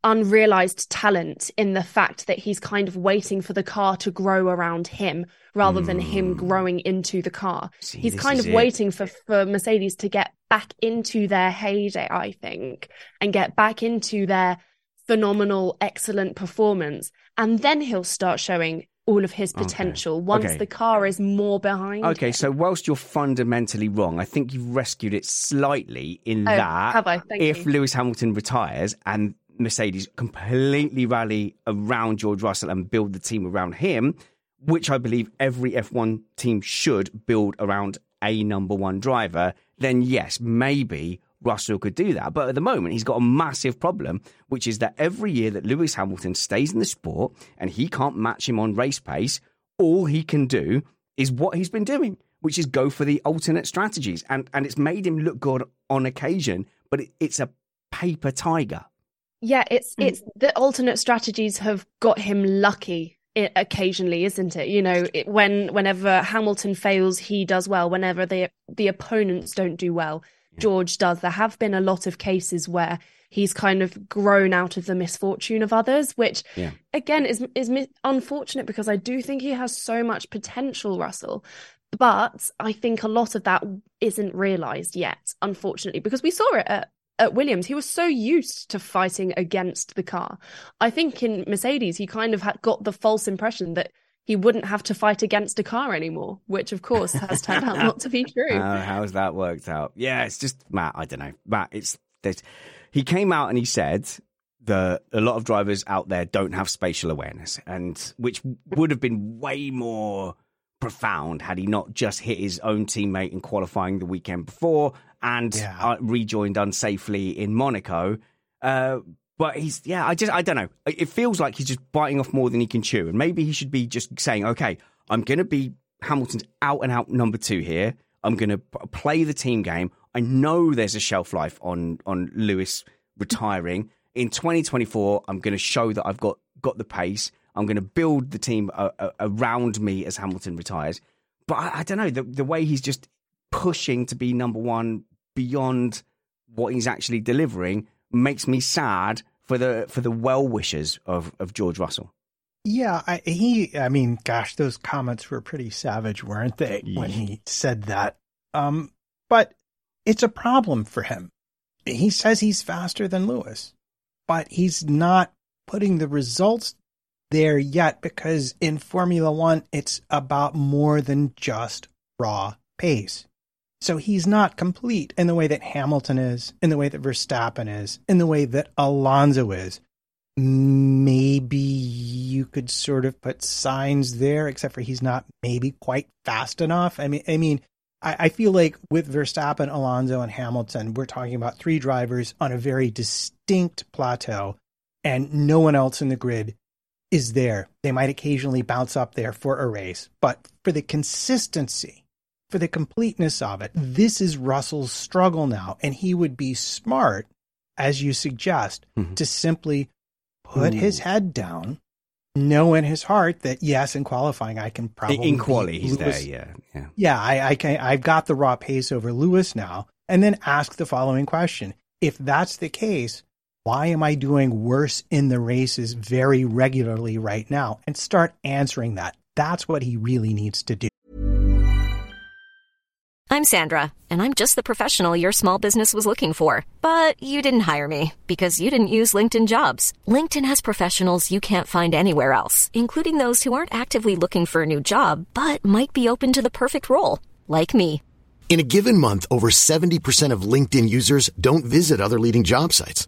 unrealized talent in the fact that he's kind of waiting for the car to grow around him rather than him growing into the car. He's kind of waiting for Mercedes to get back into their heyday, I think, and get back into their phenomenal, excellent performance. And then he'll start showing all of his potential once the car is more behind him. So whilst you're fundamentally wrong, I think you've rescued it slightly in that have I? Thank you. Lewis Hamilton retires and Mercedes completely rally around George Russell and build the team around him, which I believe every F1 team should build around a number one driver, then yes, maybe Russell could do that. But at the moment, he's got a massive problem, which is that every year that Lewis Hamilton stays in the sport and he can't match him on race pace, all he can do is what he's been doing, which is go for the alternate strategies. And it's made him look good on occasion, but it's a paper tiger. Yeah, it's the alternate strategies have got him lucky occasionally, isn't it? Whenever Hamilton fails, he does well. Whenever the opponents don't do well, George does. There have been a lot of cases where he's kind of grown out of the misfortune of others, which again is unfortunate because I do think he has so much potential, Russell. But I think a lot of that isn't realised yet, unfortunately, because we saw it at Williams. He was so used to fighting against the car. I think in Mercedes, he kind of got the false impression that he wouldn't have to fight against a car anymore, which of course has turned out not to be true. How's that worked out? Yeah, it's just, Matt, I don't know. Matt, he came out and he said that a lot of drivers out there don't have spatial awareness, and which would have been way more profound had he not just hit his own teammate in qualifying the weekend before and rejoined unsafely in Monaco. But he's, I don't know. It feels like he's just biting off more than he can chew. And maybe he should be just saying, okay, I'm going to be Hamilton's out and out number two here. I'm going to play the team game. I know there's a shelf life on Lewis retiring. In 2024, I'm going to show that I've got the pace. I'm going to build the team around me as Hamilton retires. But I don't know, the way he's just pushing to be number one beyond what he's actually delivering makes me sad for the well-wishers of George Russell. Yeah, I mean, those comments were pretty savage, weren't they, when he said that? But it's a problem for him. He says he's faster than Lewis, but he's not putting the results there yet, because in Formula One, it's about more than just raw pace. So he's not complete in the way that Hamilton is, in the way that Verstappen is, in the way that Alonso is. Maybe you could sort of put Sainz there, except for he's not maybe quite fast enough. I feel like with Verstappen, Alonso, and Hamilton, we're talking about three drivers on a very distinct plateau, and no one else in the grid is there. They might occasionally bounce up there for a race, but for the consistency, for the completeness of it, this is Russell's struggle now, and he would be smart, as you suggest, to simply put his head down, know in his heart that, yes, in qualifying, I can probably... In quali, he's there, yeah. Yeah, I've got the raw pace over Lewis now, and then ask the following question. If that's the case, why am I doing worse in the races very regularly right now? And start answering that. That's what he really needs to do. I'm Sandra, and I'm just the professional your small business was looking for. But you didn't hire me, because you didn't use LinkedIn Jobs. LinkedIn has professionals you can't find anywhere else, including those who aren't actively looking for a new job, but might be open to the perfect role, like me. In a given month, over 70% of LinkedIn users don't visit other leading job sites.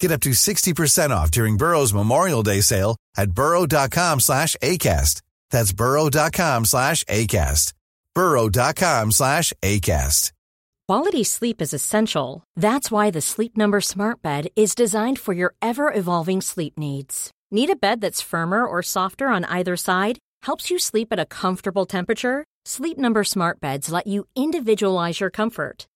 Get up to 60% off during Burrow's Memorial Day sale at burrow.com/ACAST. That's burrow.com/ACAST. burrow.com/ACAST. Quality sleep is essential. That's why the Sleep Number Smart Bed is designed for your ever-evolving sleep needs. Need a bed that's firmer or softer on either side? Helps you sleep at a comfortable temperature? Sleep Number Smart Beds let you individualize your comfort,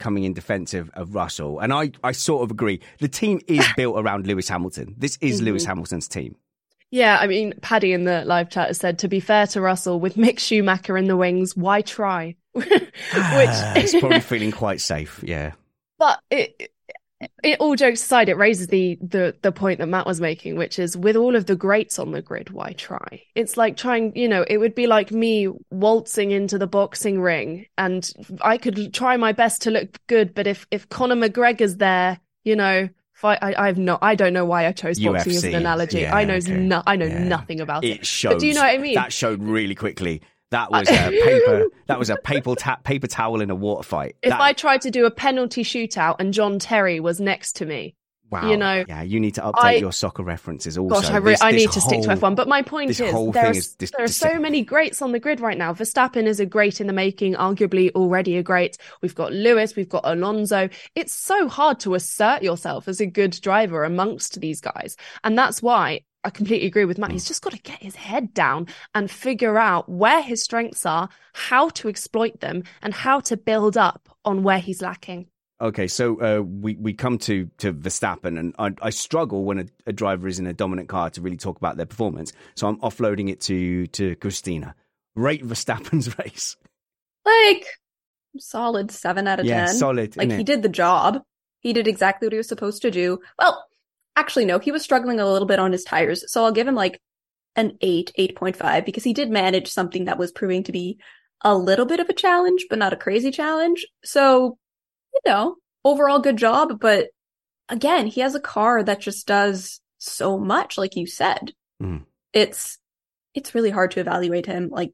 coming in defensive of Russell. And I sort of agree. The team is built around Lewis Hamilton. This is Lewis Hamilton's team. Yeah, I mean, Paddy in the live chat has said, to be fair to Russell, with Mick Schumacher in the wings, why try? It's probably feeling quite safe, yeah. But it all jokes aside, it raises the point that Matt was making, which is, with all of the greats on the grid, why try? It's like trying, it would be like me waltzing into the boxing ring, and I could try my best to look good, but if Conor McGregor's there, I don't know why I chose boxing UFC as an analogy. Yeah, I know nothing about it. It shows. But do you know what I mean? That showed really quickly. That was a paper. That was a paper towel in a water fight. If I tried to do a penalty shootout and John Terry was next to me, wow, yeah, you need to update your soccer references. Also, gosh, I need to stick to F1. But my point is, there are so many greats on the grid right now. Verstappen is a great in the making, arguably already a great. We've got Lewis, we've got Alonso. It's so hard to assert yourself as a good driver amongst these guys, and that's why I completely agree with Matt. He's just got to get his head down and figure out where his strengths are, how to exploit them, and how to build up on where he's lacking. Okay, so we come to Verstappen, and I struggle when a driver is in a dominant car to really talk about their performance. So I'm offloading it to Cristina. Rate Verstappen's race. Like, solid 7 out of 10. Yeah, solid. Like, he did the job. He did exactly what he was supposed to do. Well, actually, no, he was struggling a little bit on his tires. So I'll give him like an 8.5, because he did manage something that was proving to be a little bit of a challenge, but not a crazy challenge. So, you know, overall good job. But again, he has a car that just does so much, like you said. Mm. It's really hard to evaluate him, like,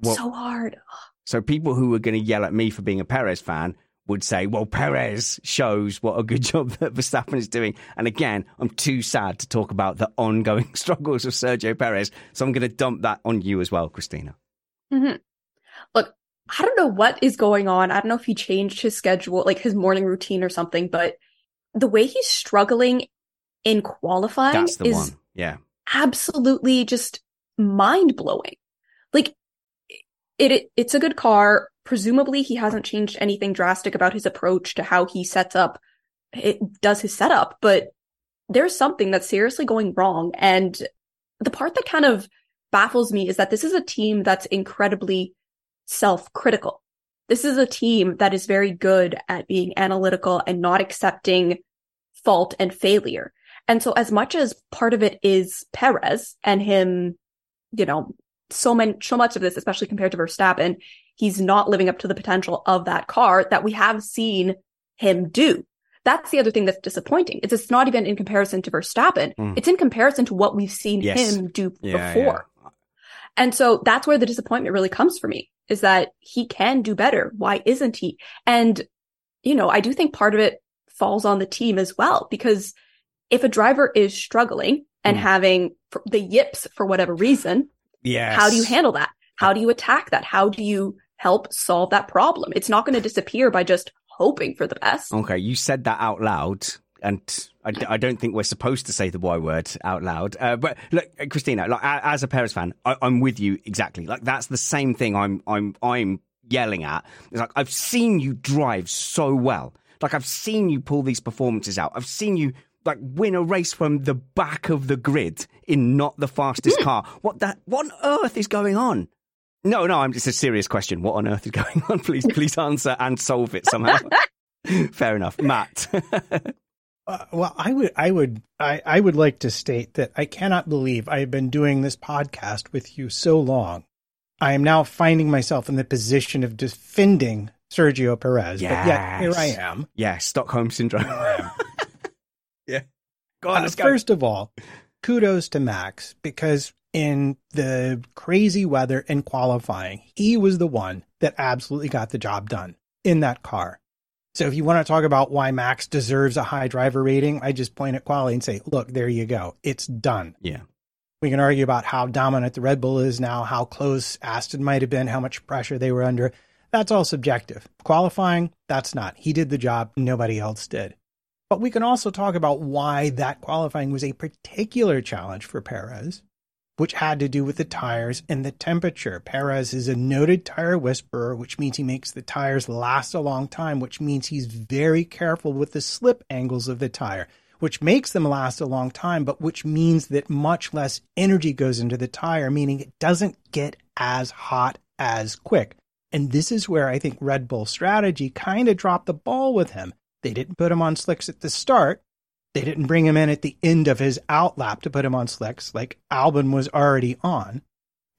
well, so hard. So people who are going to yell at me for being a Perez fan would say, well, Perez shows what a good job that Verstappen is doing. And again, I'm too sad to talk about the ongoing struggles of Sergio Perez. So I'm going to dump that on you as well, Cristina. Mm-hmm. Look, I don't know what is going on. I don't know if he changed his schedule, like his morning routine or something, but the way he's struggling in qualifying That's the is one. Yeah. absolutely just mind-blowing. Like, it's a good car. Presumably, he hasn't changed anything drastic about his approach to how he does his setup, but there's something that's seriously going wrong. And the part that kind of baffles me is that this is a team that's incredibly self-critical. This is a team that is very good at being analytical and not accepting fault and failure. And so as much as part of it is Perez and him, you know, so much of this, especially compared to Verstappen, he's not living up to the potential of that car that we have seen him do. That's the other thing that's disappointing. It's not even in comparison to Verstappen. Mm. It's in comparison to what we've seen him do before. Yeah. And so that's where the disappointment really comes for me, is that he can do better. Why isn't he? And, you know, I do think part of it falls on the team as well, because if a driver is struggling and having the yips for whatever reason, how do you handle that? How do you attack that? How do you help solve that problem? It's not going to disappear by just hoping for the best. Okay, you said that out loud, and I don't think we're supposed to say the Y word out loud. But look, Cristina, like, as a Perez fan, I'm with you exactly. Like, that's the same thing I'm yelling at. It's like, I've seen you drive so well. Like, I've seen you pull these performances out. I've seen you, like, win a race from the back of the grid in not the fastest car. What on earth is going on? No, it's a serious question. What on earth is going on? Please answer and solve it somehow. Fair enough. Matt. Well, I would like to state that I cannot believe I have been doing this podcast with you so long. I am now finding myself in the position of defending Sergio Perez. Yes. But yet, here I am. Yeah, Stockholm Syndrome. Yeah. Go on, let's go. First of all, kudos to Max, because in the crazy weather and qualifying, he was the one that absolutely got the job done in that car. So if you want to talk about why Max deserves a high driver rating, I just point at quali and say, look, there you go. It's done. Yeah. We can argue about how dominant the Red Bull is now, how close Aston might have been, how much pressure they were under. That's all subjective. Qualifying, that's not. He did the job. Nobody else did. But we can also talk about why that qualifying was a particular challenge for Perez, which had to do with the tires and the temperature. Perez is a noted tire whisperer, which means he makes the tires last a long time, which means he's very careful with the slip angles of the tire, which makes them last a long time, but which means that much less energy goes into the tire, meaning it doesn't get as hot as quick. And this is where I think Red Bull's strategy kind of dropped the ball with him. They didn't put him on slicks at the start. They didn't bring him in at the end of his out lap to put him on slicks, like Albon was already on.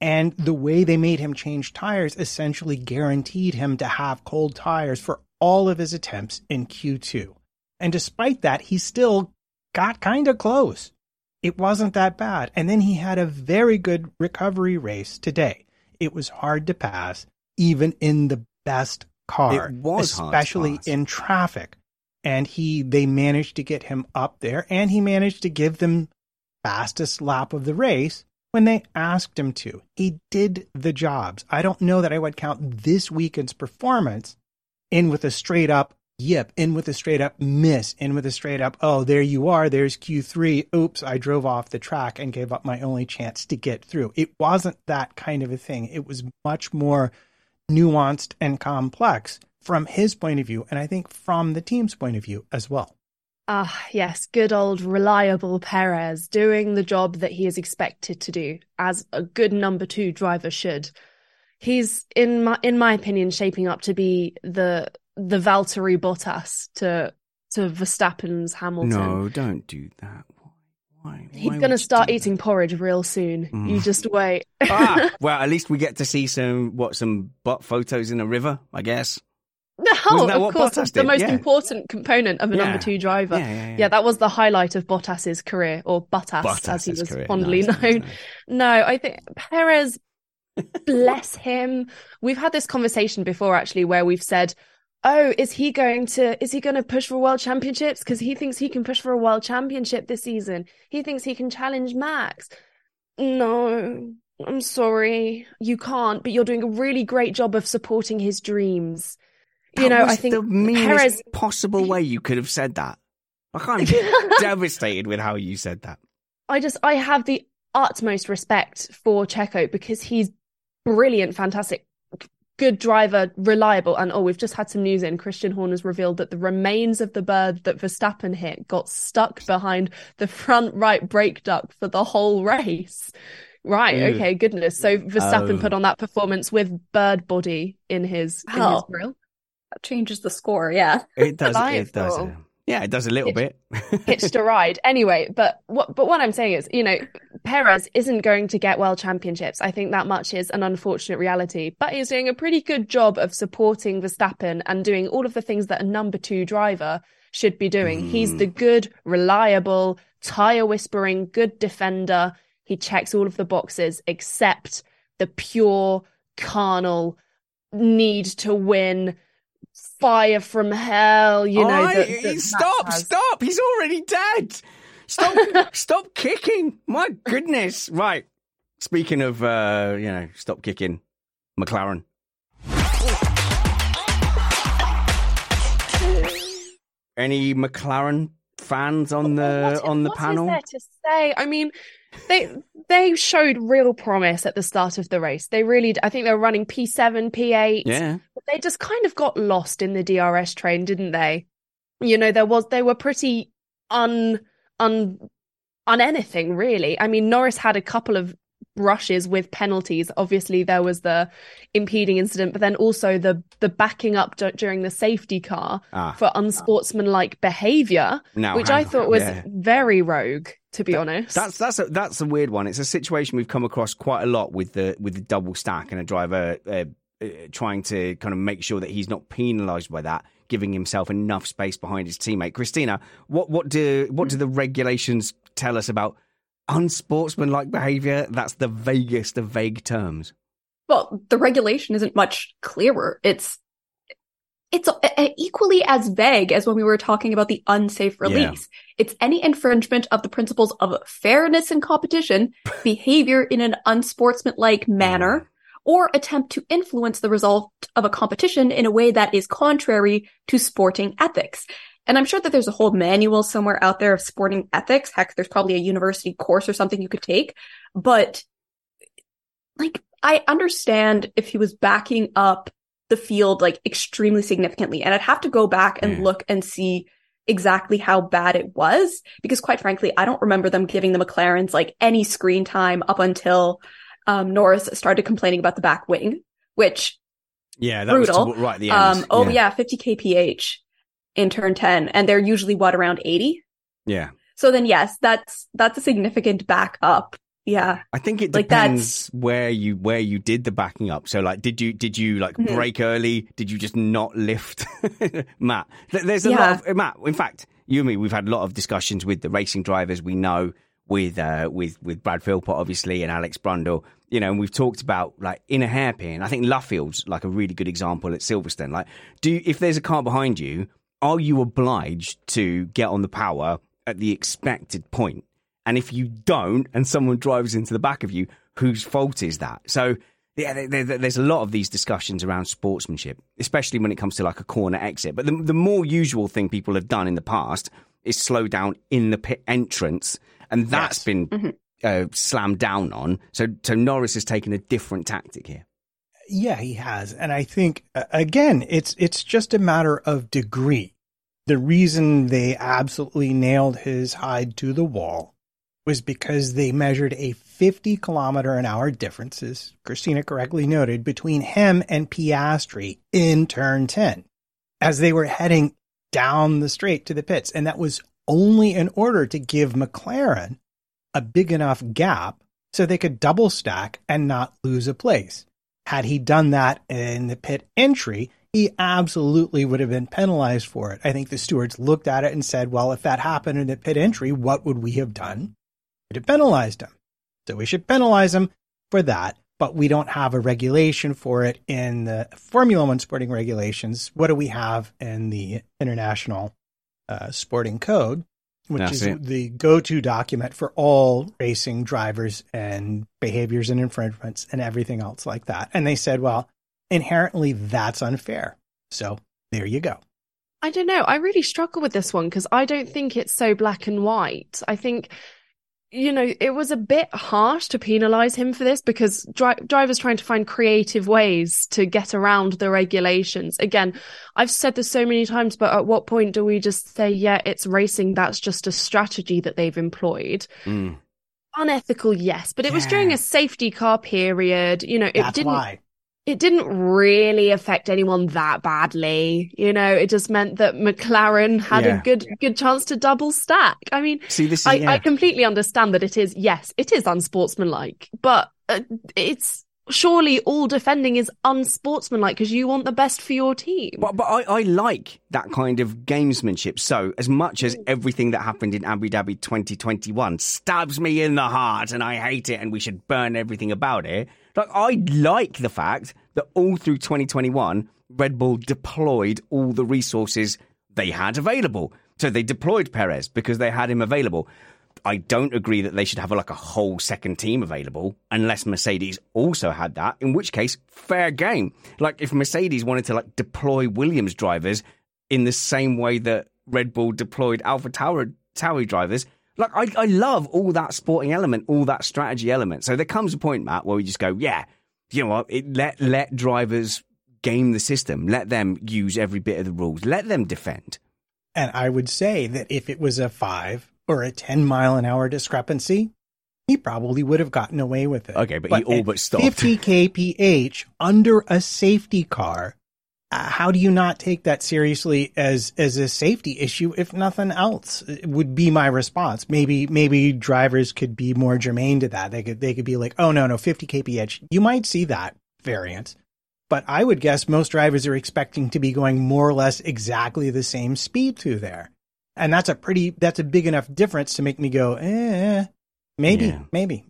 And the way they made him change tires essentially guaranteed him to have cold tires for all of his attempts in Q2. And despite that, he still got kind of close. It wasn't that bad. And then he had a very good recovery race today. It was hard to pass, even in the best car, especially in traffic. And they managed to get him up there, and he managed to give them fastest lap of the race when they asked him to. He did the jobs. I don't know that I would count this weekend's performance in with a straight up yip, in with a straight up miss, in with a straight up, oh, there you are, there's Q3, oops, I drove off the track and gave up my only chance to get through. It wasn't that kind of a thing. It was much more nuanced and complex from his point of view, and I think from the team's point of view as well. Yes, good old reliable Perez doing the job that he is expected to do as a good number two driver should. He's, in my opinion, shaping up to be the Valtteri Bottas to to Verstappen's Hamilton. No, don't do that. Why? He's going to start eating porridge real soon. Mm. You just wait. Well, at least we get to see some butt photos in a river, I guess. No, of course, that's the most important component of a number two driver. Yeah, that was the highlight of Bottas's career, or Bottas as he was fondly known. No, I think Perez, bless him. We've had this conversation before, actually, where we've said, oh, is he going to push for world championships? Because he thinks he can push for a world championship this season. He thinks he can challenge Max. No, I'm sorry, you can't, but you're doing a really great job of supporting his dreams. I think the meanest possible way you could have said that. I can't. I'm devastated with how you said that. I have the utmost respect for Checo because he's brilliant, fantastic, good driver, reliable. And we've just had some news in. Christian Horner's revealed that the remains of the bird that Verstappen hit got stuck behind the front right brake duct for the whole race. Right. Okay. Goodness. So Verstappen put on that performance with bird body in his grill. That changes the score, yeah. It does. It does. Yeah, it does a little bit. Hitched a ride, anyway. But what I'm saying is, Perez isn't going to get world championships. I think that much is an unfortunate reality. But he's doing a pretty good job of supporting Verstappen and doing all of the things that a number two driver should be doing. Mm. He's the good, reliable, tire whispering, good defender. He checks all of the boxes except the pure, carnal need to win. Fire from hell, Stop! He's already dead. Stop kicking! My goodness! Right. Speaking of, stop kicking, McLaren. Any McLaren fans on the panel? What is there to say? I mean, they showed real promise at the start of the race. They really, I think they were running P7, P8. Yeah. But they just kind of got lost in the DRS train, didn't they? They were pretty on anything really. I mean, Norris had a couple of brushes with penalties. Obviously, there was the impeding incident, but then also the backing up during the safety car for unsportsmanlike behaviour, which I thought was very rogue. To be honest, that's a weird one. It's a situation we've come across quite a lot with the double stack and a driver trying to kind of make sure that he's not penalised by that, giving himself enough space behind his teammate. Cristina, what do the regulations tell us about unsportsmanlike behaviour? That's the vaguest of vague terms. Well, the regulation isn't much clearer. It's equally as vague as when we were talking about the unsafe release. Yeah. It's any infringement of the principles of fairness and competition, behavior in an unsportsmanlike manner, or attempt to influence the result of a competition in a way that is contrary to sporting ethics. And I'm sure that there's a whole manual somewhere out there of sporting ethics. Heck, there's probably a university course or something you could take. But, I understand if he was backing up the field extremely significantly, and I'd have to go back and look and see exactly how bad it was, because quite frankly I don't remember them giving the McLarens any screen time up until Norris started complaining about the back wing, which that brutal. Was right at the end. 50 kph in turn 10, and they're usually around 80. So then yes, that's a significant back up. Yeah, I think it depends where you did the backing up. So, did you brake early? Did you just not lift, Matt? There's a lot of Matt. In fact, you and me, we've had a lot of discussions with the racing drivers we know, with Brad Philpott obviously and Alex Brundle. And we've talked about in a hairpin. I think Luffield's a really good example at Silverstone. If there's a car behind you, are you obliged to get on the power at the expected point? And if you don't, and someone drives into the back of you, whose fault is that? So, there's a lot of these discussions around sportsmanship, especially when it comes to a corner exit. But the more usual thing people have done in the past is slow down in the pit entrance, and that's been slammed down on. So Norris has taken a different tactic here. Yeah, he has, and I think again, it's just a matter of degree. The reason they absolutely nailed his hide to the wall was because they measured a 50-kilometer-an-hour difference, as Christina correctly noted, between him and Piastri in turn 10. As they were heading down the straight to the pits. And that was only in order to give McLaren a big enough gap so they could double stack and not lose a place. Had he done that in the pit entry, he absolutely would have been penalized for it. I think the stewards looked at it and said, well, if that happened in the pit entry, what would we have done? We'd have penalized him. So we should penalize him for that, but we don't have a regulation for it in the Formula One sporting regulations. What do we have in the International Sporting Code, which the go-to document for all racing drivers and behaviors and infringements and everything else like that. And they said, well, inherently that's unfair. So there you go. I don't know. I really struggle with this one because I don't think it's so black and white. I think, you know, it was a bit harsh to penalize him for this because drivers trying to find creative ways to get around the regulations. Again, I've said this so many times, but at what point do we just say, yeah, it's racing. That's just a strategy that they've employed. Mm. Unethical. Yes. But it was during a safety car period. You know, It didn't really affect anyone that badly. You know, it just meant that McLaren had a good chance to double stack. I mean, I completely understand that it is unsportsmanlike, but it's surely all defending is unsportsmanlike because you want the best for your team. But I like that kind of gamesmanship. So as much as everything that happened in Abu Dhabi 2021 stabs me in the heart and I hate it and we should burn everything about it, like, I like the fact that all through 2021, Red Bull deployed all the resources they had available. So they deployed Perez because they had him available. I don't agree that they should have like a whole second team available unless Mercedes also had that, in which case, fair game. Like if Mercedes wanted to like deploy Williams drivers in the same way that Red Bull deployed AlphaTauri drivers, like, I love all that sporting element, all that strategy element. So there comes a point, Matt, where we just go, yeah, you know what, let drivers game the system. Let them use every bit of the rules. Let them defend. And I would say that if it was a 5 or a 10-mile-an-hour discrepancy, he probably would have gotten away with it. Okay, but he all but stopped. 50 kph under a safety car. How do you not take that seriously as a safety issue, if nothing else? It would be my response. Maybe drivers could be more germane to that. They could be like, oh, no, 50 kph. You might see that variance. But I would guess most drivers are expecting to be going more or less exactly the same speed through there. And that's a big enough difference to make me go, maybe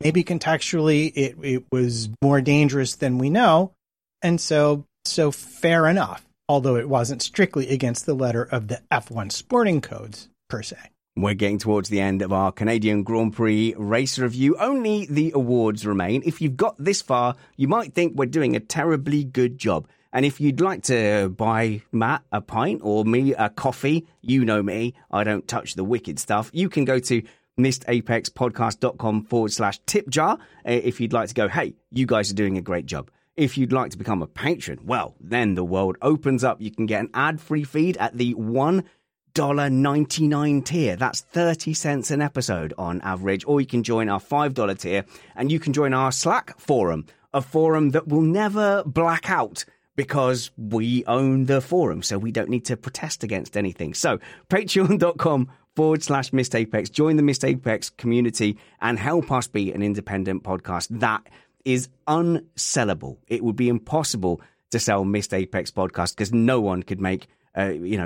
contextually it was more dangerous than we know. And so fair enough, although it wasn't strictly against the letter of the F1 sporting codes, per se. We're getting towards the end of our Canadian Grand Prix race review. Only the awards remain. If you've got this far, you might think we're doing a terribly good job. And if you'd like to buy Matt a pint or me a coffee, you know me, I don't touch the wicked stuff. You can go to missedapexpodcast.com/tipjar if you'd like to go, hey, you guys are doing a great job. If you'd like to become a patron, well, then the world opens up. You can get an ad-free feed at the $1.99 tier. That's 30 cents an episode on average. Or you can join our $5 tier and you can join our Slack forum, a forum that will never black out because we own the forum. So we don't need to protest against anything. So patreon.com/Missed Apex. Join the Missed Apex community and help us be an independent podcast. That is unsellable. It would be impossible to sell Missed Apex Podcast because no one could make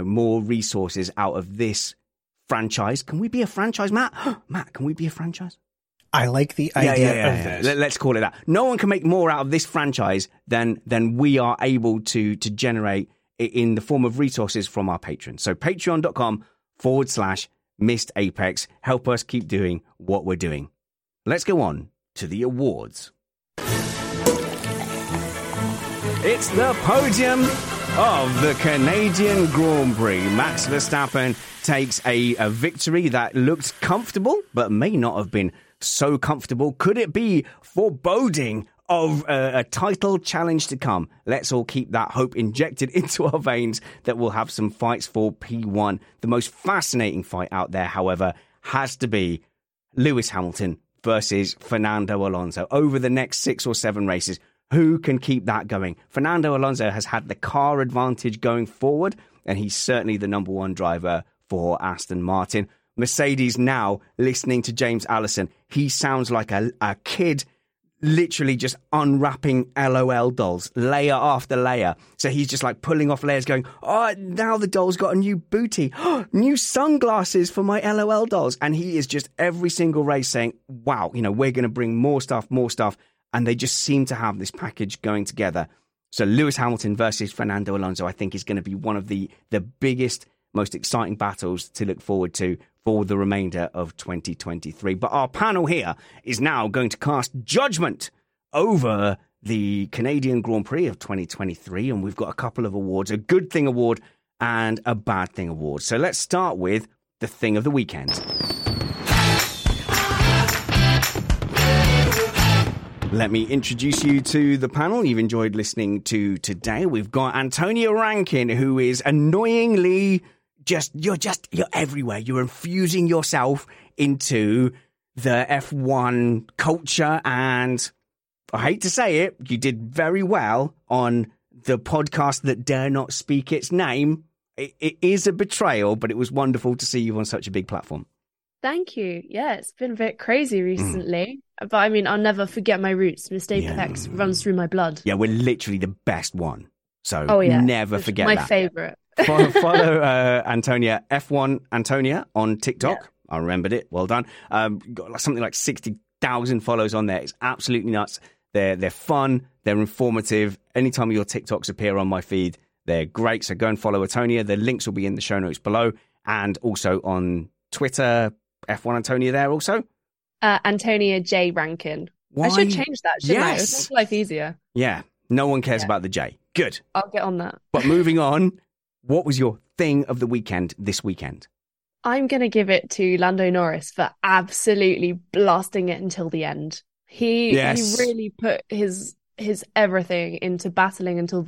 more resources out of this franchise. Can we be a franchise, Matt? Matt, can we be a franchise? I like the idea of this. Let's call it that. No one can make more out of this franchise than we are able to generate in the form of resources from our patrons. So patreon.com/Missed Apex. Help us keep doing what we're doing. Let's go on to the awards. It's the podium of the Canadian Grand Prix. Max Verstappen takes a victory that looked comfortable, but may not have been so comfortable. Could it be foreboding of a title challenge to come? Let's all keep that hope injected into our veins that we'll have some fights for P1. The most fascinating fight out there, however, has to be Lewis Hamilton versus Fernando Alonso over the next 6 or 7 races. Who can keep that going? Fernando Alonso has had the car advantage going forward and he's certainly the number one driver for Aston Martin. Mercedes now listening to James Allison. He sounds like a kid literally just unwrapping LOL dolls, layer after layer. So he's just like pulling off layers going, oh, now the doll's got a new booty, new sunglasses for my LOL dolls. And he is just every single race saying, wow, you know, we're going to bring more stuff. And they just seem to have this package going together. So Lewis Hamilton versus Fernando Alonso, I think, is going to be one of the biggest, most exciting battles to look forward to for the remainder of 2023. But our panel here is now going to cast judgment over the Canadian Grand Prix of 2023. And we've got a couple of awards, a good thing award and a bad thing award. So let's start with the thing of the weekend. Let me introduce you to the panel you've enjoyed listening to today. We've got Antonia Rankin, who is annoyingly you're everywhere. You're infusing yourself into the F1 culture. And I hate to say it, you did very well on the podcast that dare not speak its name. It is a betrayal, but it was wonderful to see you on such a big platform. Thank you. Yeah, it's been a bit crazy recently. But I mean, I'll never forget my roots. Missed Apex runs through my blood. Yeah, we're literally the best one. So never forget my that. My favourite. Follow Antonia, F1 Antonia on TikTok. Yeah. I remembered it. Well done. Got something like 60,000 follows on there. It's absolutely nuts. They're fun. They're informative. Anytime your TikToks appear on my feed, they're great. So go and follow Antonia. The links will be in the show notes below. And also on Twitter, F1 Antonia there also? Antonia J. Rankin. Why? I should change that, shouldn't I? It would make life easier. Yeah, no one cares about the J. Good. I'll get on that. But moving on, what was your thing of the weekend this weekend? I'm going to give it to Lando Norris for absolutely blasting it until the end. He really put his everything into battling until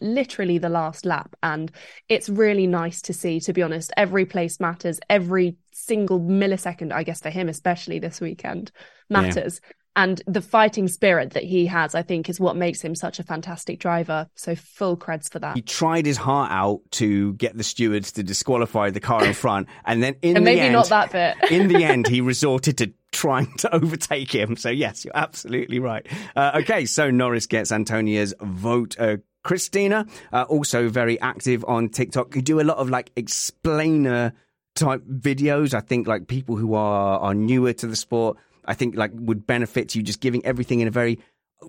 literally the last lap, and it's really nice to see, to be honest. Every place matters, every single millisecond, I guess, for him especially this weekend matters, and the fighting spirit that he has, I think, is what makes him such a fantastic driver. So full creds for that. He tried his heart out to get the stewards to disqualify the car in front, and then in the end he resorted to trying to overtake him. So yes, you're absolutely right. Okay, so Norris gets Antonia's vote. Cristina, also very active on TikTok. You do a lot of like explainer type videos. I think like people who are newer to the sport, I think like would benefit you just giving everything in a very,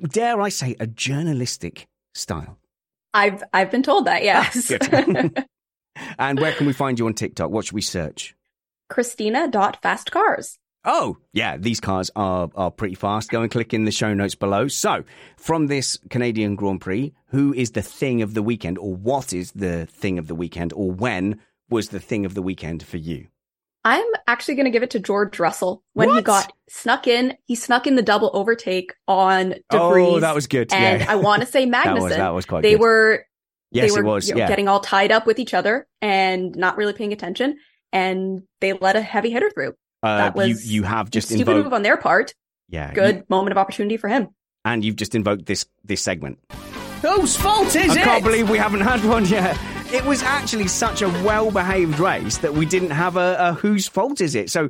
dare I say, a journalistic style. I've been told that, yes. And where can we find you on TikTok? What should we search? Cristina.fastcars. Oh, yeah, these cars are pretty fast. Go and click in the show notes below. So, from this Canadian Grand Prix, who is the thing of the weekend, or what is the thing of the weekend, or when was the thing of the weekend for you? I'm actually going to give it to George Russell. He snuck in the double overtake on De Vries. Oh, that was good. And I want to say Magnussen. that was quite good. They were getting all tied up with each other and not really paying attention, and they let a heavy hitter through. That was you have just a stupid move on their part. Yeah, good moment of opportunity for him. And you've just invoked this segment. Whose fault is it? I can't believe we haven't had one yet. It was actually such a well-behaved race that we didn't have a whose fault is it. So,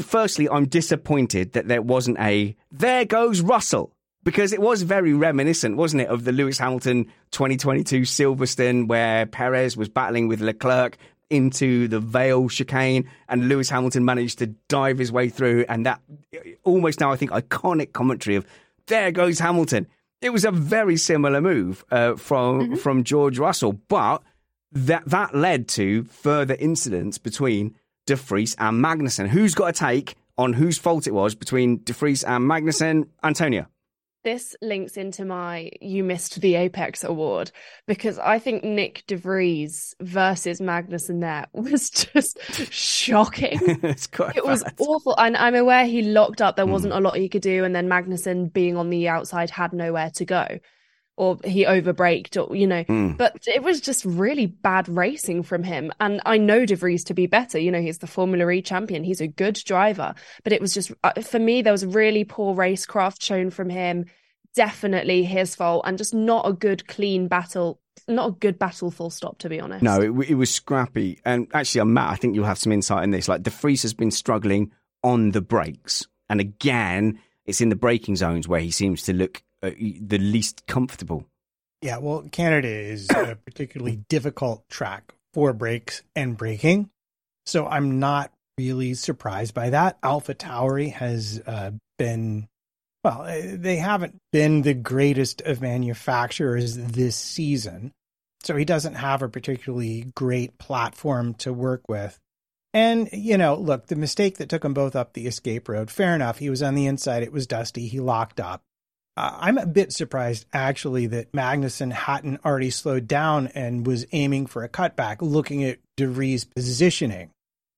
firstly, I'm disappointed that there wasn't a there goes Russell, because it was very reminiscent, wasn't it, of the Lewis Hamilton 2022 Silverstone where Perez was battling with Leclerc into the Vale chicane, and Lewis Hamilton managed to dive his way through, and that almost now I think iconic commentary of there goes Hamilton. It was a very similar move from George Russell, but that led to further incidents between De Vries and Magnussen. Who's got a take on whose fault it was between De Vries and Magnussen? Antonia. This links into my You Missed the Apex award, because I think Nyck de Vries versus Magnussen there was just shocking. It was awful. And I'm aware he locked up. There wasn't a lot he could do. And then Magnussen, being on the outside, had nowhere to go. Or he overbraked, or, you know. But it was just really bad racing from him. And I know De Vries to be better. You know, he's the Formula E champion. He's a good driver. But it was just, for me, there was really poor racecraft shown from him. Definitely his fault, and just not a good, clean battle not a good battle, full stop, to be honest. No, it was scrappy. And actually, Matt, I think you'll have some insight in this. Like, de Vries has been struggling on the brakes. And again, it's in the braking zones where he seems to look the least comfortable. Yeah, well, Canada is a particularly difficult track for brakes and braking. So I'm not really surprised by that. AlphaTauri has been... Well, they haven't been the greatest of manufacturers this season, so he doesn't have a particularly great platform to work with. And, you know, look, the mistake that took them both up the escape road, fair enough. He was on the inside. It was dusty. He locked up. I'm a bit surprised, actually, that Magnussen hadn't already slowed down and was aiming for a cutback, looking at de Vries' positioning.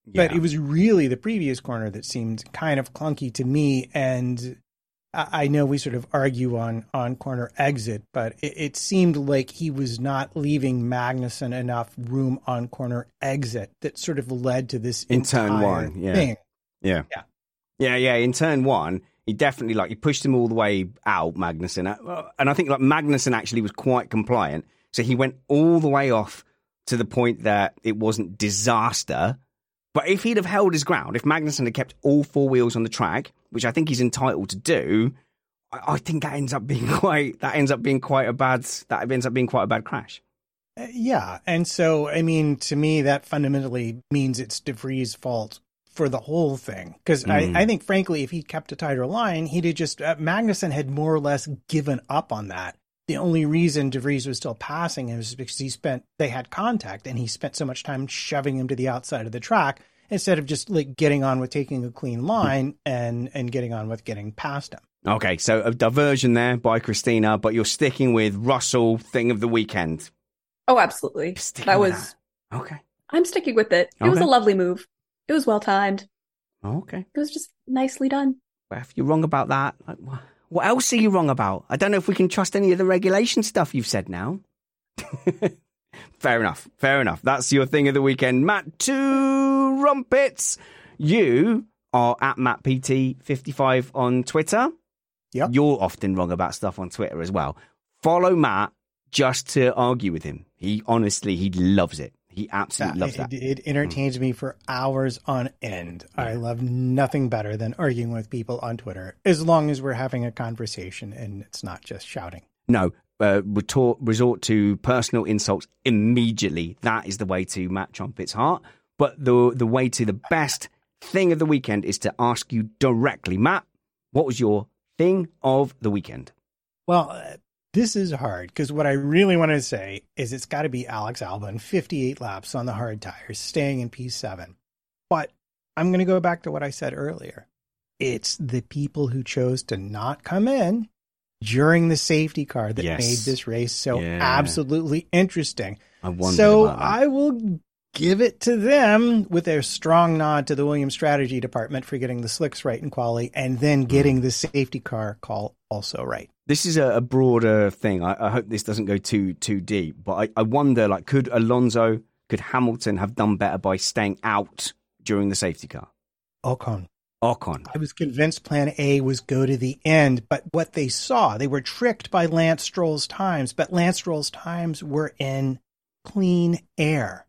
Yeah. But it was really the previous corner that seemed kind of clunky to me, and... I know we sort of argue on corner exit, but it seemed like he was not leaving Magnussen enough room on corner exit that sort of led to this in turn one thing. Yeah. In turn one, he definitely he pushed him all the way out, Magnussen, and I think Magnussen actually was quite compliant, so he went all the way off to the point that it wasn't disaster. But if he'd have held his ground, if Magnussen had kept all four wheels on the track, which I think he's entitled to do, I think that ends up being quite a bad crash. Yeah, and so I mean, to me, that fundamentally means it's de Vries' fault for the whole thing, because I think, frankly, if he kept a tighter line, he'd have just Magnussen had more or less given up on that. The only reason de Vries was still passing him was because they had contact, and he spent so much time shoving him to the outside of the track instead of just getting on with taking a clean line and getting on with getting past him. Okay, so a diversion there by Cristina, but you're sticking with Russell thing of the weekend. Oh, absolutely. Okay. I'm sticking with it. It was a lovely move. It was well timed. Okay. It was just nicely done. Well, if you're wrong about that, what? What else are you wrong about? I don't know if we can trust any of the regulation stuff you've said now. Fair enough. That's your thing of the weekend. Matt Trumpets, you are at MattPT55 on Twitter. Yep. You're often wrong about stuff on Twitter as well. Follow Matt just to argue with him. He loves it. He absolutely loves that. It entertains me for hours on end. Yeah. I love nothing better than arguing with people on Twitter, as long as we're having a conversation and it's not just shouting. No, resort to personal insults immediately. That is the way to Matt Trumpet's heart. But the way to the best thing of the weekend is to ask you directly, Matt, what was your thing of the weekend? Well, this is hard, because what I really want to say is it's got to be Alex Albon, 58 laps on the hard tires, staying in P7. But I'm going to go back to what I said earlier. It's the people who chose to not come in during the safety car that made this race so absolutely interesting. So I will give it to them with a strong nod to the Williams strategy department for getting the slicks right in quali and then getting the safety car call also right. This is a broader thing. I hope this doesn't go too deep, but I wonder, could Alonso, could Hamilton have done better by staying out during the safety car? Ocon. I was convinced plan A was go to the end, but what they saw, they were tricked by Lance Stroll's times, but Lance Stroll's times were in clean air.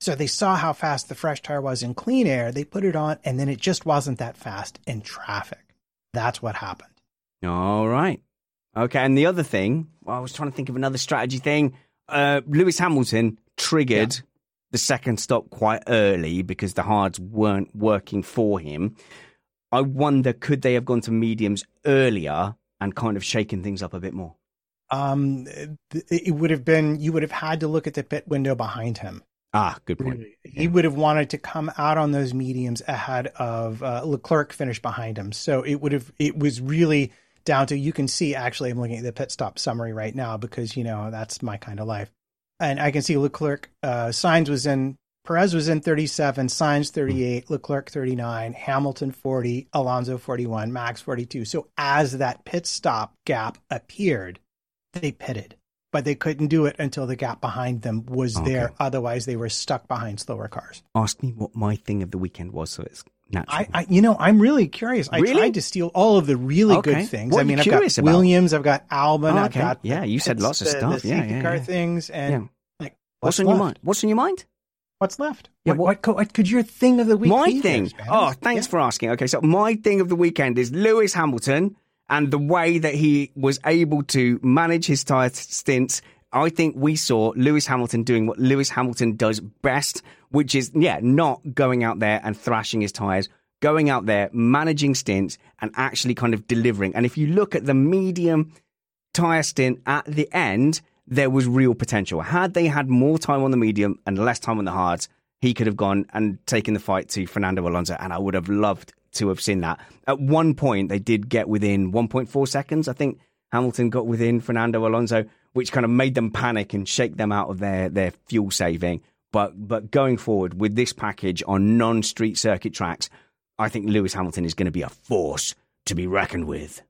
So they saw how fast the fresh tire was in clean air, they put it on, and then it just wasn't that fast in traffic. That's what happened. All right. Okay, and the other thing, I was trying to think of another strategy thing. Lewis Hamilton triggered the second stop quite early because the hards weren't working for him. I wonder, could they have gone to mediums earlier and kind of shaken things up a bit more? It would have been, you would have had to look at the pit window behind him. Ah, good point. He would have wanted to come out on those mediums ahead of Leclerc finished behind him. So it was really... down to, you can see, actually, I'm looking at the pit stop summary right now because, you know, that's my kind of life. And I can see Leclerc, Perez was in 37, Sainz 38, Leclerc 39, Hamilton 40, Alonso 41, Max 42. So as that pit stop gap appeared, they pitted, but they couldn't do it until the gap behind them was there. Otherwise, they were stuck behind slower cars. Ask me what my thing of the weekend was, so it's Not true. I'm really curious. Really? I tried to steal all of the really good things. What I've got Williams, I've got Albon, I've got you said lots of stuff. The safety car things and like what's in your mind? What's in your mind? What's left? Yeah, what could your thing of the weekend be? My thing? Oh, thanks for asking. Okay, so my thing of the weekend is Lewis Hamilton and the way that he was able to manage his tyre stints. I think we saw Lewis Hamilton doing what Lewis Hamilton does best, which is, not going out there and thrashing his tyres, going out there, managing stints and actually kind of delivering. And if you look at the medium tyre stint at the end, there was real potential. Had they had more time on the medium and less time on the hards, he could have gone and taken the fight to Fernando Alonso, and I would have loved to have seen that. At one point, they did get within 1.4 seconds. I think Hamilton got within Fernando Alonso, which kind of made them panic and shake them out of their fuel saving. But going forward with this package on non-street circuit tracks, I think Lewis Hamilton is going to be a force to be reckoned with.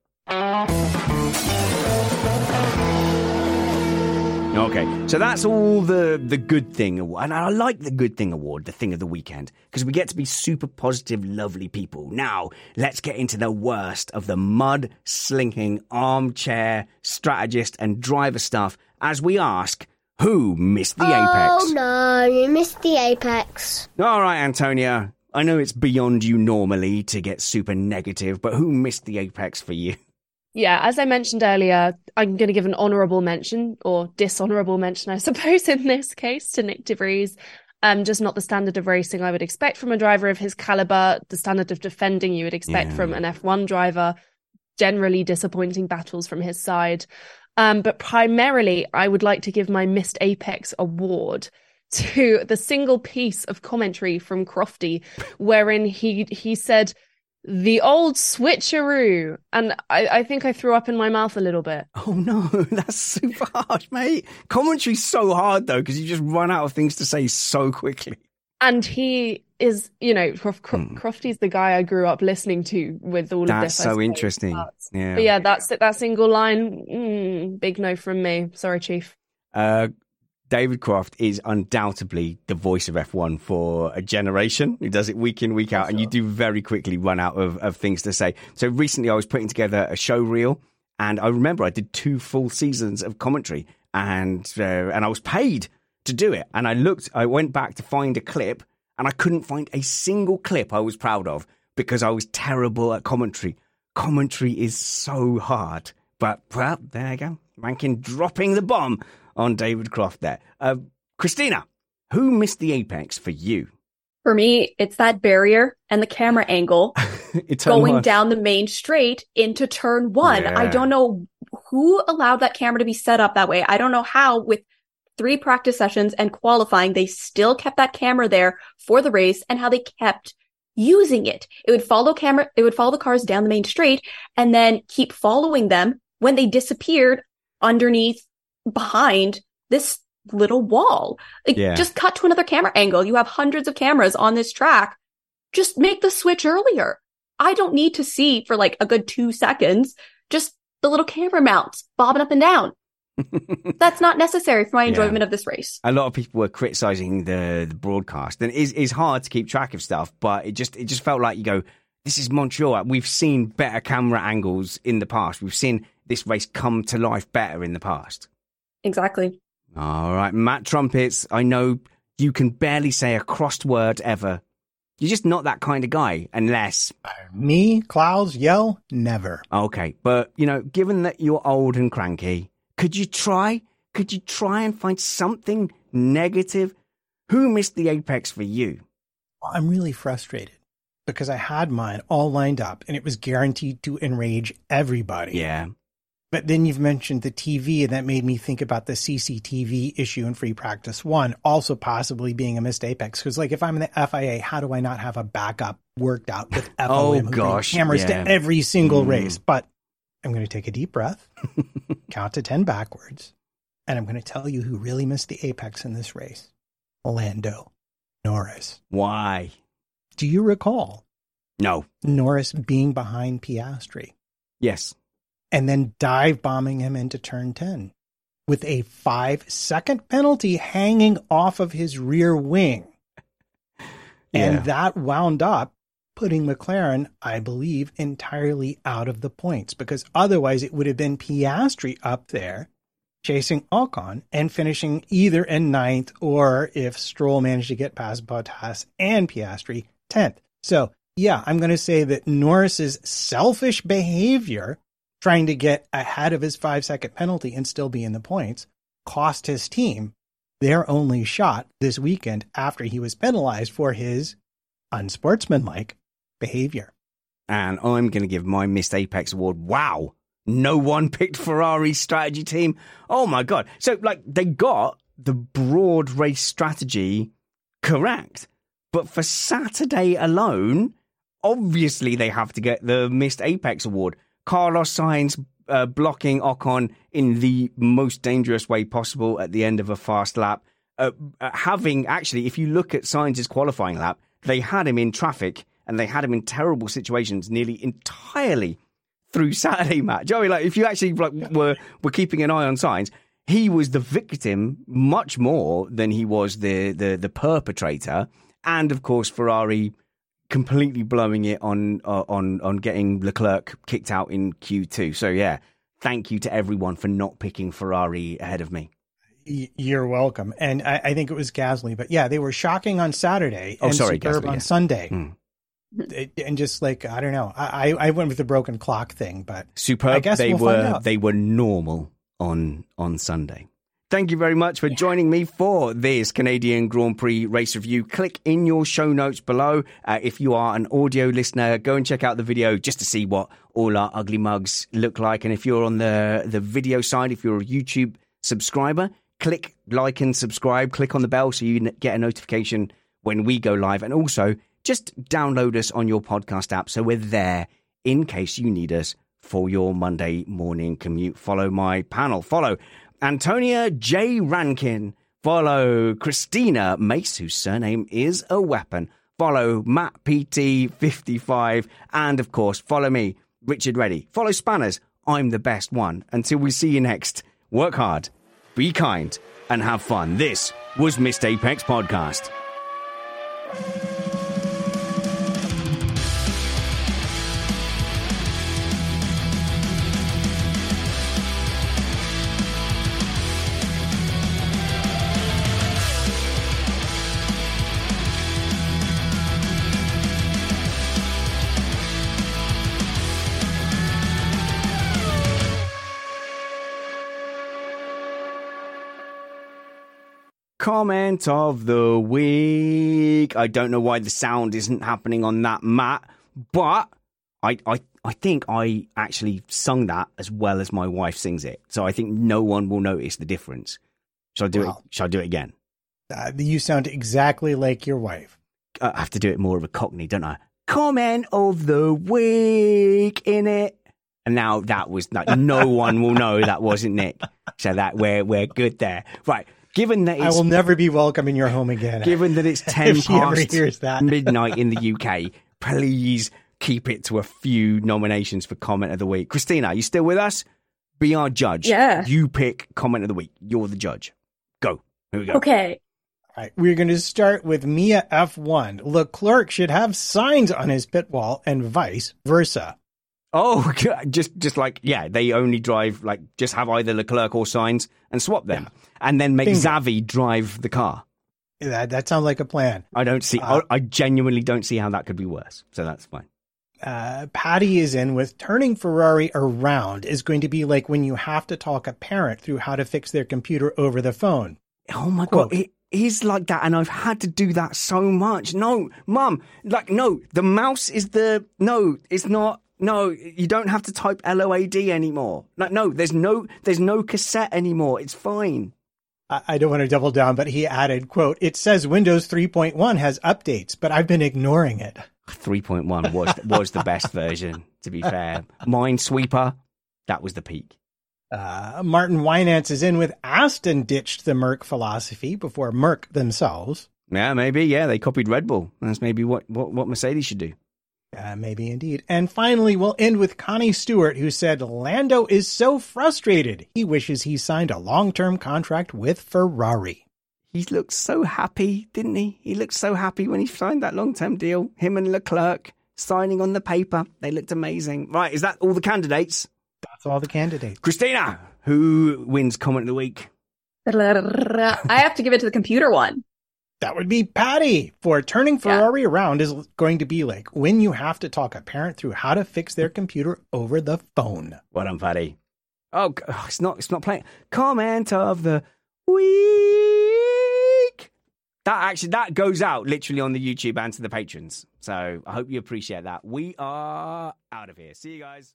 Okay, so that's all the good thing award. And I like the good thing award, the thing of the weekend, because we get to be super positive, lovely people. Now, let's get into the worst of the mud-slinking armchair strategist and driver stuff as we ask, who missed the apex? Oh, no, you missed the apex. All right, Antonia, I know it's beyond you normally to get super negative, but who missed the apex for you? Yeah, as I mentioned earlier, I'm going to give an honourable mention, or dishonourable mention, I suppose, in this case, to Nyck de Vries. Just not the standard of racing I would expect from a driver of his calibre, the standard of defending you would expect from an F1 driver, generally disappointing battles from his side. But primarily, I would like to give my Missed Apex award to the single piece of commentary from Crofty, wherein he said, "The old switcheroo." And I think I threw up in my mouth a little bit. Oh, no, that's super harsh, mate. Commentary's so hard, though, because you just run out of things to say so quickly. And he is, Crofty's the guy I grew up listening to with all of this. That's so interesting. Yeah. But yeah, that's it, that single line. Big no from me. Sorry, Chief. David Croft is undoubtedly the voice of F1 for a generation. He does it week in, week out, and you do very quickly run out of things to say. So recently I was putting together a show reel, and I remember I did 2 full seasons of commentary, and I was paid to do it. And I went back to find a clip, and I couldn't find a single clip I was proud of because I was terrible at commentary. Commentary is so hard. But, well, there you go. Rankin dropping the bomb on David Croft there. Cristina, who missed the apex for you? For me, it's that barrier and the camera angle going down the main straight into turn 1. Yeah. I don't know who allowed that camera to be set up that way. I don't know how, with 3 practice sessions and qualifying, they still kept that camera there for the race, and how they kept using it. It would follow the cars down the main straight and then keep following them when they disappeared underneath behind this little wall. Just cut to another camera angle. You have hundreds of cameras on this track. Just make the switch earlier. I don't need to see for like a good 2 seconds just the little camera mounts bobbing up and down. That's not necessary for my enjoyment of this race. A lot of people were criticizing the broadcast, and it's hard to keep track of stuff, but it just felt like, you go, this is Montreal. We've seen better camera angles in the past. We've seen this race come to life better in the past. Exactly. All right, Matt Trumpets, I know you can barely say a crossed word ever. You're just not that kind of guy, unless... Me, Klaus, yell, never. Okay, but, given that you're old and cranky, could you try and find something negative? Who missed the apex for you? Well, I'm really frustrated because I had mine all lined up and it was guaranteed to enrage everybody. Yeah. But then you've mentioned the TV, and that made me think about the CCTV issue in Free Practice 1, also possibly being a missed apex. Because, if I'm in the FIA, how do I not have a backup worked out with FOM cameras to every single race? But I'm going to take a deep breath, count to 10 backwards, and I'm going to tell you who really missed the apex in this race. Lando Norris. Why? Do you recall? No. Norris being behind Piastri. Yes. And then dive bombing him into turn 10 with a 5-second penalty hanging off of his rear wing. And that wound up putting McLaren, I believe, entirely out of the points, because otherwise it would have been Piastri up there chasing Ocon and finishing either in ninth, or if Stroll managed to get past Bottas and Piastri, 10th. So yeah, I'm going to say that Norris's selfish behavior, trying to get ahead of his 5-second penalty and still be in the points, cost his team their only shot this weekend after he was penalized for his unsportsmanlike behavior. And I'm going to give my Missed Apex award. Wow. No one picked Ferrari's strategy team. Oh my God. So like, they got the broad race strategy correct, but for Saturday alone, obviously they have to get the Missed Apex award. Carlos Sainz blocking Ocon in the most dangerous way possible at the end of a fast lap. If you look at Sainz's qualifying lap, they had him in traffic and they had him in terrible situations nearly entirely through Saturday, Matt. Joey, like, if you actually were keeping an eye on Sainz, he was the victim much more than he was the perpetrator. And of course, Ferrari completely blowing it on getting Leclerc kicked out in Q2. So yeah, thank you to everyone for not picking Ferrari ahead of me. You're welcome. And I think it was Gasly, but yeah, they were shocking on Saturday superb Gasly, on Sunday. And just like, I don't know, I went with the broken clock thing, but superb. I guess they were normal on Sunday. Thank you very much for joining me for this Canadian Grand Prix race review. Click in your show notes below. If you are an audio listener, go and check out the video just to see what all our ugly mugs look like. And if you're on the video side, if you're a YouTube subscriber, click like and subscribe. Click on the bell so you get a notification when we go live. And also, just download us on your podcast app so we're there in case you need us for your Monday morning commute. Follow my panel. Follow Antonia J. Rankin. Follow Cristina Mace, whose surname is a weapon. Follow Matt PT 55. And of course, follow me, Richard Reddy. Follow Spanners. I'm the best one. Until we see you next, work hard, be kind, and have fun. This was Missed Apex Podcast. Comment of the week. I don't know why the sound isn't happening on that, Matt, but I think I actually sung that as well as my wife sings it. So I think no one will notice the difference. Shall I do it again? You sound exactly like your wife. I have to do it more of a Cockney, don't I? Comment of the week, innit? And now that was like, no one will know that wasn't Nick. So that we're good there. Right. Given that I will never be welcome in your home again. Given that it's 10 past midnight in the UK, please keep it to a few nominations for comment of the week. Christina, are you still with us? Be our judge. Yeah. You pick comment of the week. You're the judge. Go. Here we go. Okay. All right. We're going to start with Mia F1. Leclerc should have signs on his pit wall and vice versa. Oh, just like, yeah, they only drive, like, just have either Leclerc or Sainz and swap them. Yeah. And then make Xavi drive the car. That sounds like a plan. I genuinely don't see how that could be worse. So that's fine. Patty is in with turning Ferrari around is going to be like when you have to talk a parent through how to fix their computer over the phone. Oh my God. It is like that. And I've had to do that so much. No, Mum, like, no, the mouse is it's not. No, you don't have to type LOAD anymore. Like, no, there's no cassette anymore. It's fine. I don't want to double down, but he added, quote, it says Windows 3.1 has updates, but I've been ignoring it. 3.1 was the best version, to be fair. Minesweeper, that was the peak. Martin Winance is in with Aston ditched the Merc philosophy before Merc themselves. Yeah, maybe. Yeah, they copied Red Bull. That's maybe what Mercedes should do. Maybe indeed. And finally, we'll end with Connie Stewart, who said, Lando is so frustrated. He wishes he signed a long-term contract with Ferrari. He looked so happy, didn't he? He looked so happy when he signed that long-term deal. Him and Leclerc signing on the paper. They looked amazing. Right, is that all the candidates? That's all the candidates. Cristina, who wins comment of the week? I have to give it to the computer one. That would be Patty for turning Ferrari around is going to be like when you have to talk a parent through how to fix their computer over the phone. Well done, Patty. Oh, it's not playing. Comment of the week. That goes out literally on the YouTube and to the patrons. So I hope you appreciate that. We are out of here. See you guys.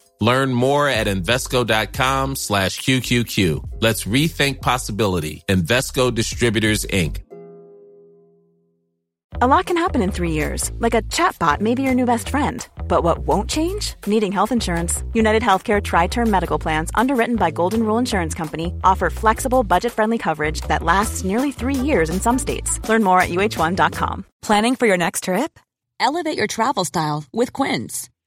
Learn more at Invesco.com/QQQ. Let's rethink possibility. Invesco Distributors, Inc. A lot can happen in 3 years, like a chatbot may be your new best friend. But what won't change? Needing health insurance. United Healthcare Tri-Term Medical Plans, underwritten by Golden Rule Insurance Company, offer flexible, budget-friendly coverage that lasts nearly 3 years in some states. Learn more at UH1.com. Planning for your next trip? Elevate your travel style with Quince.